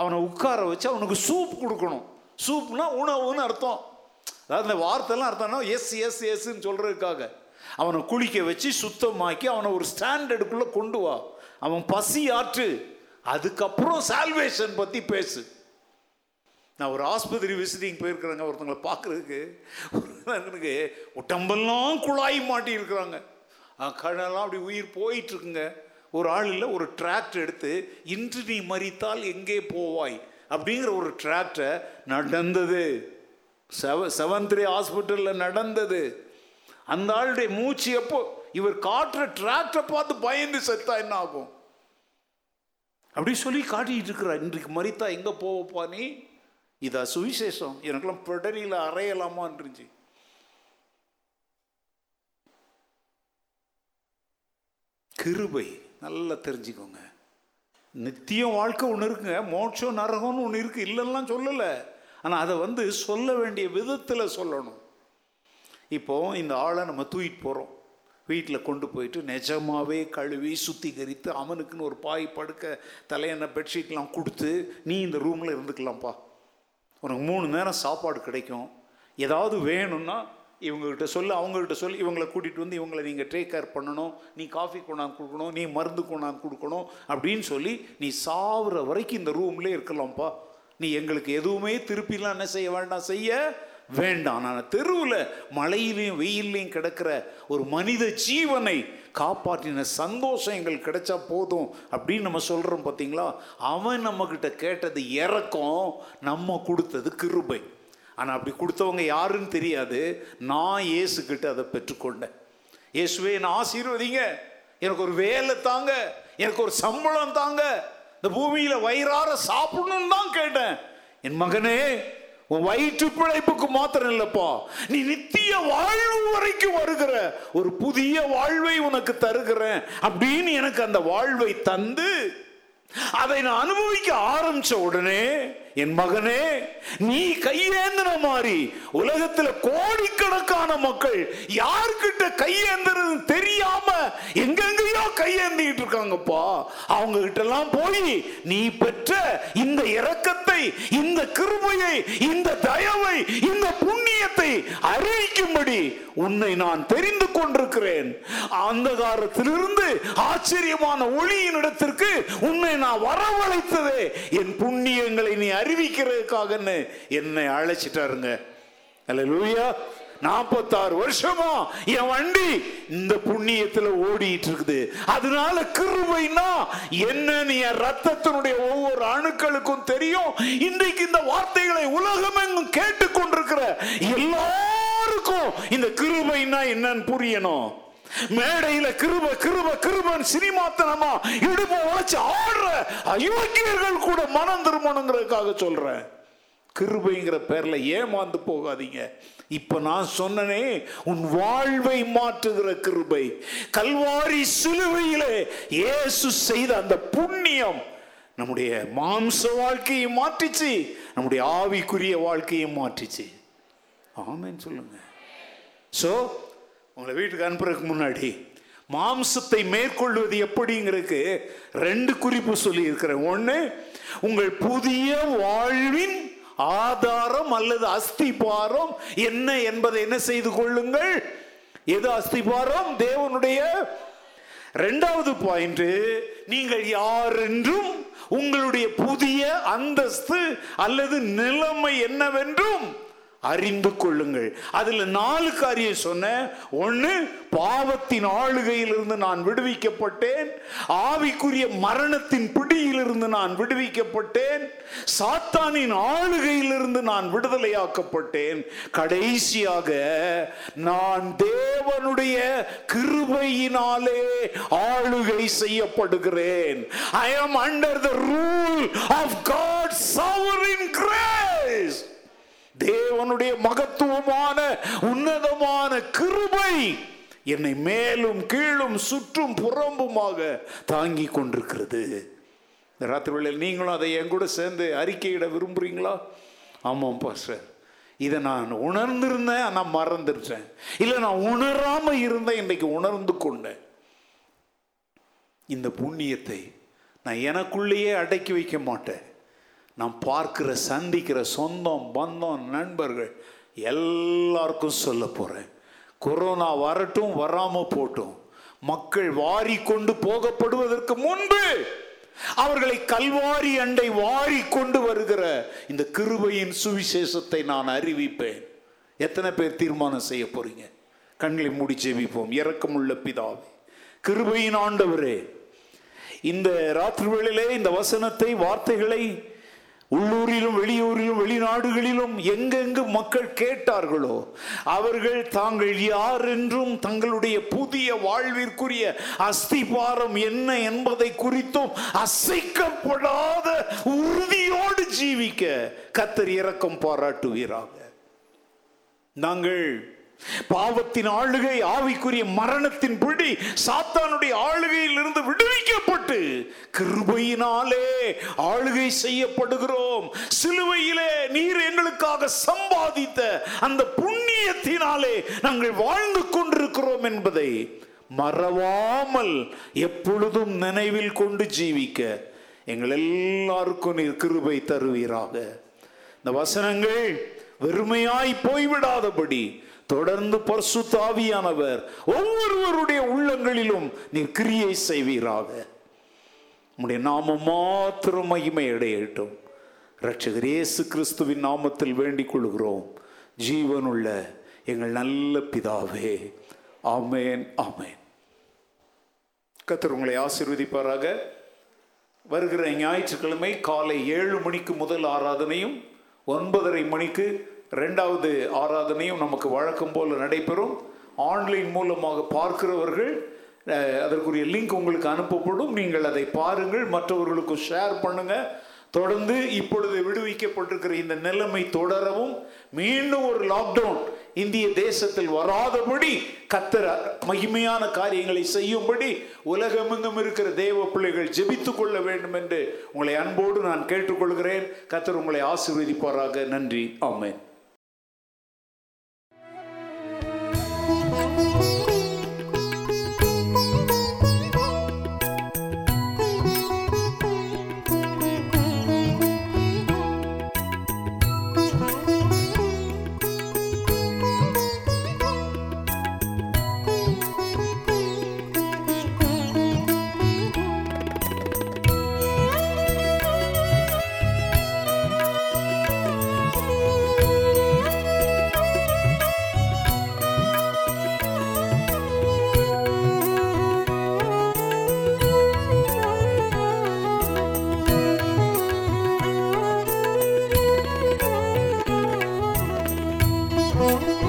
அவனை உட்கார வச்சு அவனுக்கு சூப் கொடுக்கணும். சூப்னா உணவுன்னு அர்த்தம், அதாவது இந்த வார்த்தைலாம் அர்த்தம்னா எஸ் எஸ் எஸ்ன்னு சொல்கிறதுக்காக. அவனை குளிக்க வச்சு சுத்தமாக்கி அவனை ஒரு ஸ்டாண்டர்டுக்குள்ளே கொண்டு வா, அவன் பசி ஆற்று, அதுக்கப்புறம் சால்வேஷன் பற்றி பேசு. நான் ஒரு ஆஸ்பத்திரி விசிட்டிங் போயிருக்கிறேங்க, ஒருத்தங்களை பார்க்குறதுக்கு, எனக்கு உடம்பெல்லாம் குழாய் மாட்டி இருக்கிறாங்க, கடலாம் அப்படி உயிர் போயிட்டுருக்குங்க. ஒரு ஆள் இல்லை, ஒரு டிராக்ட் எடுத்து, இன்று நீ மறித்தால் எங்கே போவாய் அப்படிங்கிற ஒரு டிராக்டை நடந்தது செவ செவன்த்ரே ஹாஸ்பிட்டலில் நடந்தது. அந்த ஆளுடைய மூச்சு எப்போ இவர் காட்டுற டிராக்டரை பார்த்து பயந்து செத்தா என்ன ஆகும் அப்படி சொல்லி காட்டிகிட்டு இருக்கிறார். இன்றைக்கு மறித்தா எங்கே போவப்பா நீ, இதா சுவிசேஷம்? எனக்கெல்லாம் பிடரியில் அறையலாமான் இருந்துச்சு. கிருபை நல்லா தெரிஞ்சுக்கோங்க. நித்தியம் வாழ்க்கை ஒன்று இருக்குங்க, மோட்சம் நரகம்னு ஒன்று இருக்குது, இல்லைன்னா சொல்லலை, ஆனால் அதை வந்து சொல்ல வேண்டிய விதத்தில் சொல்லணும். இப்போது இந்த ஆளை நம்ம தூக்கிட்டு போகிறோம், வீட்டில் கொண்டு போயிட்டு நிஜமாகவே கழுவி சுத்திகரித்து அவனுக்குன்னு ஒரு பாய் படுக்க தலையெண்ண பெட்ஷீட்லாம் கொடுத்து, நீ இந்த ரூமில் இருந்துக்கலாம்ப்பா, உனக்கு மூணு நேரம் சாப்பாடு கிடைக்கும், ஏதாவது வேணும்னா இவங்ககிட்ட சொல்லு, அவங்ககிட்ட சொல்லி இவங்களை கூட்டிகிட்டு வந்து இவங்களை நீங்கள் டேக் கேர் பண்ணணும், நீ காஃபி கொண்டாந்து கொடுக்கணும், நீ மருந்து கொண்டாந்து கொடுக்கணும் அப்படின்னு சொல்லி நீ சாவுற வரைக்கும் இந்த ரூம்லேயே இருக்கலாம்ப்பா. நீ எங்களுக்கு எதுவுமே திருப்பிலாம் என்ன செய்ய வேண்டாம், செய்ய வேண்டாம். நான் தெருவில் மழையிலையும் வெயிலையும் கிடக்கிற ஒரு மனித ஜீவனை காப்பாற்றின சந்தோஷம் எங்களுக்கு கிடைச்சா போதும் அப்படின்னு நம்ம சொல்கிறோம் பார்த்தீங்களா. அவன் நம்மக்கிட்ட கேட்டது இரக்கம், நம்ம கொடுத்தது கிருபை. ஆனால் அப்படி கொடுத்தவங்க யாருன்னு தெரியாது. நான் இயேசுக்கிட்ட அதை பெற்றுக்கொண்டேன். இயேசுவே என்னை ஆசீர்வதிங்க, எனக்கு ஒரு வேலை தாங்க, எனக்கு ஒரு சம்பளம் தாங்க, இந்த பூமியில் வயிறார சாப்பிடணும்னு தான் கேட்டேன். என் மகனே, உன் வயிற்று பிழைப்புக்கு மாத்திரம் இல்லைப்பா, நீ நித்திய வாழ்வு வரைக்கும் வருகிற ஒரு புதிய வாழ்வை உனக்கு தருகிறேன் அப்படின்னு எனக்கு அந்த வாழ்வை தந்து அதை நான் அனுபவிக்க ஆரம்பிச்ச உடனே, என் மகனே நீ கையேந்தின மாதிரி உலகத்துல கோடிக்கணக்கான மக்கள் யார்கிட்ட கையேந்திரது தெரியாம எங்கெங்கயோ கையேந்திட்டு இருக்காங்கப்பா. அவங்க கிட்ட எல்லாம் போய் நீ பெற்ற இந்த இரக்கத்தை, இந்த கிருபையை, இந்த தயவை, இந்த புண்ணியத்தை அறிவிக்கும்படி உன்னை நான் தெரிந்து கொண்டிருக்கிறேன். அந்தகாரத்திலிருந்து ஆச்சரியமான ஒளியின் இடத்திற்கு உன்னை நான் வரவழைத்ததே என் புண்ணியங்களை நீ அறிவிக்கிறதுக்காக என்னை அழைச்சிட்டாருங்க. அல்லேலூயா. நாற்பத்தாறு வருஷமா என் வண்டி இந்த புண்ணியத்தில் ஓடிட்டு இருக்குது. அதனால கிருபைனா என்ன நீ ரத்தத்தினுடைய ஒவ்வொரு அணுக்களுக்கும் தெரியும். இன்றைக்கு இந்த வார்த்தைகளை உலகமெங்கும் கேட்டுக்கொண்டிருக்கிற எல்லாருக்கும் இந்த கிருபைனா என்னன்னு புரியணும். மேடையில் கிருப கிருப கிருபன் சினிமாத்தனமா இடுப்பு உழைச்சு ஆடுற அயோக்கியர்கள் கூட மனம் திரும்பணுங்கிறதுக்காக சொல்றேன். கிருபைங்கிற பேர்ல ஏமாந்து போகாதீங்க. இப்ப நான் சொன்னனே, உன் வாழ்வை மாற்றுகிற கிருபை, கல்வாரி சிலுவையிலே இயேசு செய்த அந்த புண்ணியம் நம்முடைய மாம்ச வாழ்க்கையை மாற்றிச்சு, நம்முடைய ஆவிக்குரிய வாழ்க்கையை மாற்றிச்சு. ஆமென் சொல்லுங்க. சோ உங்களை வீட்டுக்கு அனுப்புறதுக்கு முன்னாடி மாம்சத்தை மேற்கொள்வது எப்படிங்கிறதுக்கு ரெண்டு குறிப்பு சொல்லி இருக்கிறேன். ஒன்று, உங்கள் புதிய வாழ்வின் ஆதாரம் அல்லது அஸ்திபாரம் என்ன என்பதை என்ன செய்து கொள்ளுங்கள். எது அஸ்திபாரம்? தேவனுடைய. ரெண்டாவது பாயிண்ட், நீங்கள் யாரென்றும் உங்களுடைய புதிய அந்தஸ்து அல்லது நிலைமை என்னவென்றும் அறிந்து கொள்ளுங்கள். அதுல நாலு காரியம் சொன்ன. ஒன்னு, பாவத்தின் ஆளுகையிலிருந்து நான் விடுவிக்கப்பட்டேன், ஆவிக்குரிய மரணத்தின் பிடியிலிருந்து நான் விடுவிக்கப்பட்டேன், சாத்தானின் ஆளுகையிலிருந்து நான் விடுதலையாக்கப்பட்டேன், கடைசியாக நான் தேவனுடைய கிருபையினாலே ஆளுகை செய்யப்படுகிறேன். I am under the rule of God's sovereign grace. தேவனுடைய மகத்துவமான உன்னதமான கிருபை என்னை மேலும் கீழும் சுற்றும் புறம்புமாக தாங்கி கொண்டிருக்கிறது. இந்த ராத்திரியில் நீங்களும் அதை என் கூட சேர்ந்து அறிக்கையிட விரும்புகிறீங்களா? ஆமாம் பாஸ்டர், இதை நான் உணர்ந்திருந்தேன் ஆனால் மறந்துட்டேன், இல்லை நான் உணராமல் இருந்தேன், இன்றைக்கு உணர்ந்து கொண்டேன். இந்த புண்ணியத்தை நான் எனக்குள்ளேயே அடக்கி வைக்க மாட்டேன். நான் பார்க்கிற, சந்திக்கிற சொந்தம், பந்தம், நண்பர்கள் எல்லாருக்கும் சொல்ல போகிறேன். கொரோனா வரட்டும் வராமல் போட்டும், மக்கள் வாரி கொண்டு போகப்படுவதற்கு முன்பு அவர்களை கல்வாரி அண்டை வாரி கொண்டு வருகிற இந்த கிருபையின் சுவிசேஷத்தை நான் அறிவிப்பேன். எத்தனை பேர் தீர்மானம் செய்ய போறீங்க? கண்களை மூடி ஜெபிப்போம். இரக்கமுள்ள பிதாவே, கிருபையின் ஆண்டவரே, இந்த ராத்திரி வேளையிலே இந்த வசனத்தை, வார்த்தைகளை உள்ளூரிலும் வெளியூரிலும் வெளிநாடுகளிலும் எங்கெங்கு மக்கள் கேட்டார்களோ அவர்கள் தாங்கள் யார் என்றும் தங்களுடைய புதிய வாழ்விற்குரிய அஸ்திபாரம் என்ன என்பதை குறித்தும் அசைக்கப்படாத உறுதியோடு ஜீவிக்க கர்த்தர் இரக்கம் பாராட்டுவீராக. நாங்கள் பாவத்தின் ஆளுகை, ஆவிக்குரிய மரணத்தின் பிடி, சாத்தானுடைய ஆளுகையிலிருந்து விடுவிக்கப்பட்டு கிருபையினாலே ஆளுகை செய்யப்படுகிறோம். சிலுவையிலே நீர் எங்களுக்காக சம்பாதித்த அந்த புண்ணியத்தினாலே நாங்கள் வாழ்ந்து கொண்டிருக்கிறோம் என்பதை மறவாமல் எப்பொழுதும் நினைவில் கொண்டு ஜீவிக்க எங்கள் எல்லாருக்கும் நீர் கிருபை தருவீராக. இந்த வசனங்கள் வெறுமையாய் போய்விடாதபடி தொடர்ந்து பரிசுத்த ஆவியானவர் ஒவ்வொருவருடைய உள்ளங்களிலும் நீர் கிரியை செய்வீராக. உம்முடைய நாமம் மாத்திரம் மகிமை அடையட்டும். இரட்சகர் இயேசு கிறிஸ்துவின் நாமத்தில் வேண்டிக் கொள்கிறோம் ஜீவனுள்ள எங்கள் நல்ல பிதாவே. ஆமேன், ஆமேன். கர்த்தர் உங்களை ஆசீர்வதிப்பாராக. வருகிற ஞாயிற்றுக்கிழமை காலை ஏழு மணிக்கு முதல் ஆராதனையும் ஒன்பதரை மணிக்கு ரெண்டாவது ஆராதனையும் நமக்கு வழக்கம் போல் நடைபெறும். ஆன்லைன் மூலமாக பார்க்கிறவர்கள் அதற்குரிய லிங்க் உங்களுக்கு அனுப்பப்படும். நீங்கள் அதை பாருங்கள், மற்றவர்களுக்கு ஷேர் பண்ணுங்கள். தொடர்ந்து இப்பொழுது விடுவிக்கப்பட்டிருக்கிற இந்த நிலைமை தொடரவும், மீண்டும் ஒரு லாக்டவுன் இந்திய தேசத்தில் வராதபடி கர்த்தர் மகிமையான காரியங்களை செய்யும்படி உலகமெங்கும் இருக்கிற தேவ பிள்ளைகள் ஜெபித்துக் கொள்ள வேண்டும் என்று உங்களை அன்போடு நான் கேட்டுக்கொள்கிறேன். கர்த்தர் உங்களை ஆசீர்வதிப்பாராக. நன்றி. ஆமென்.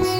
Oh,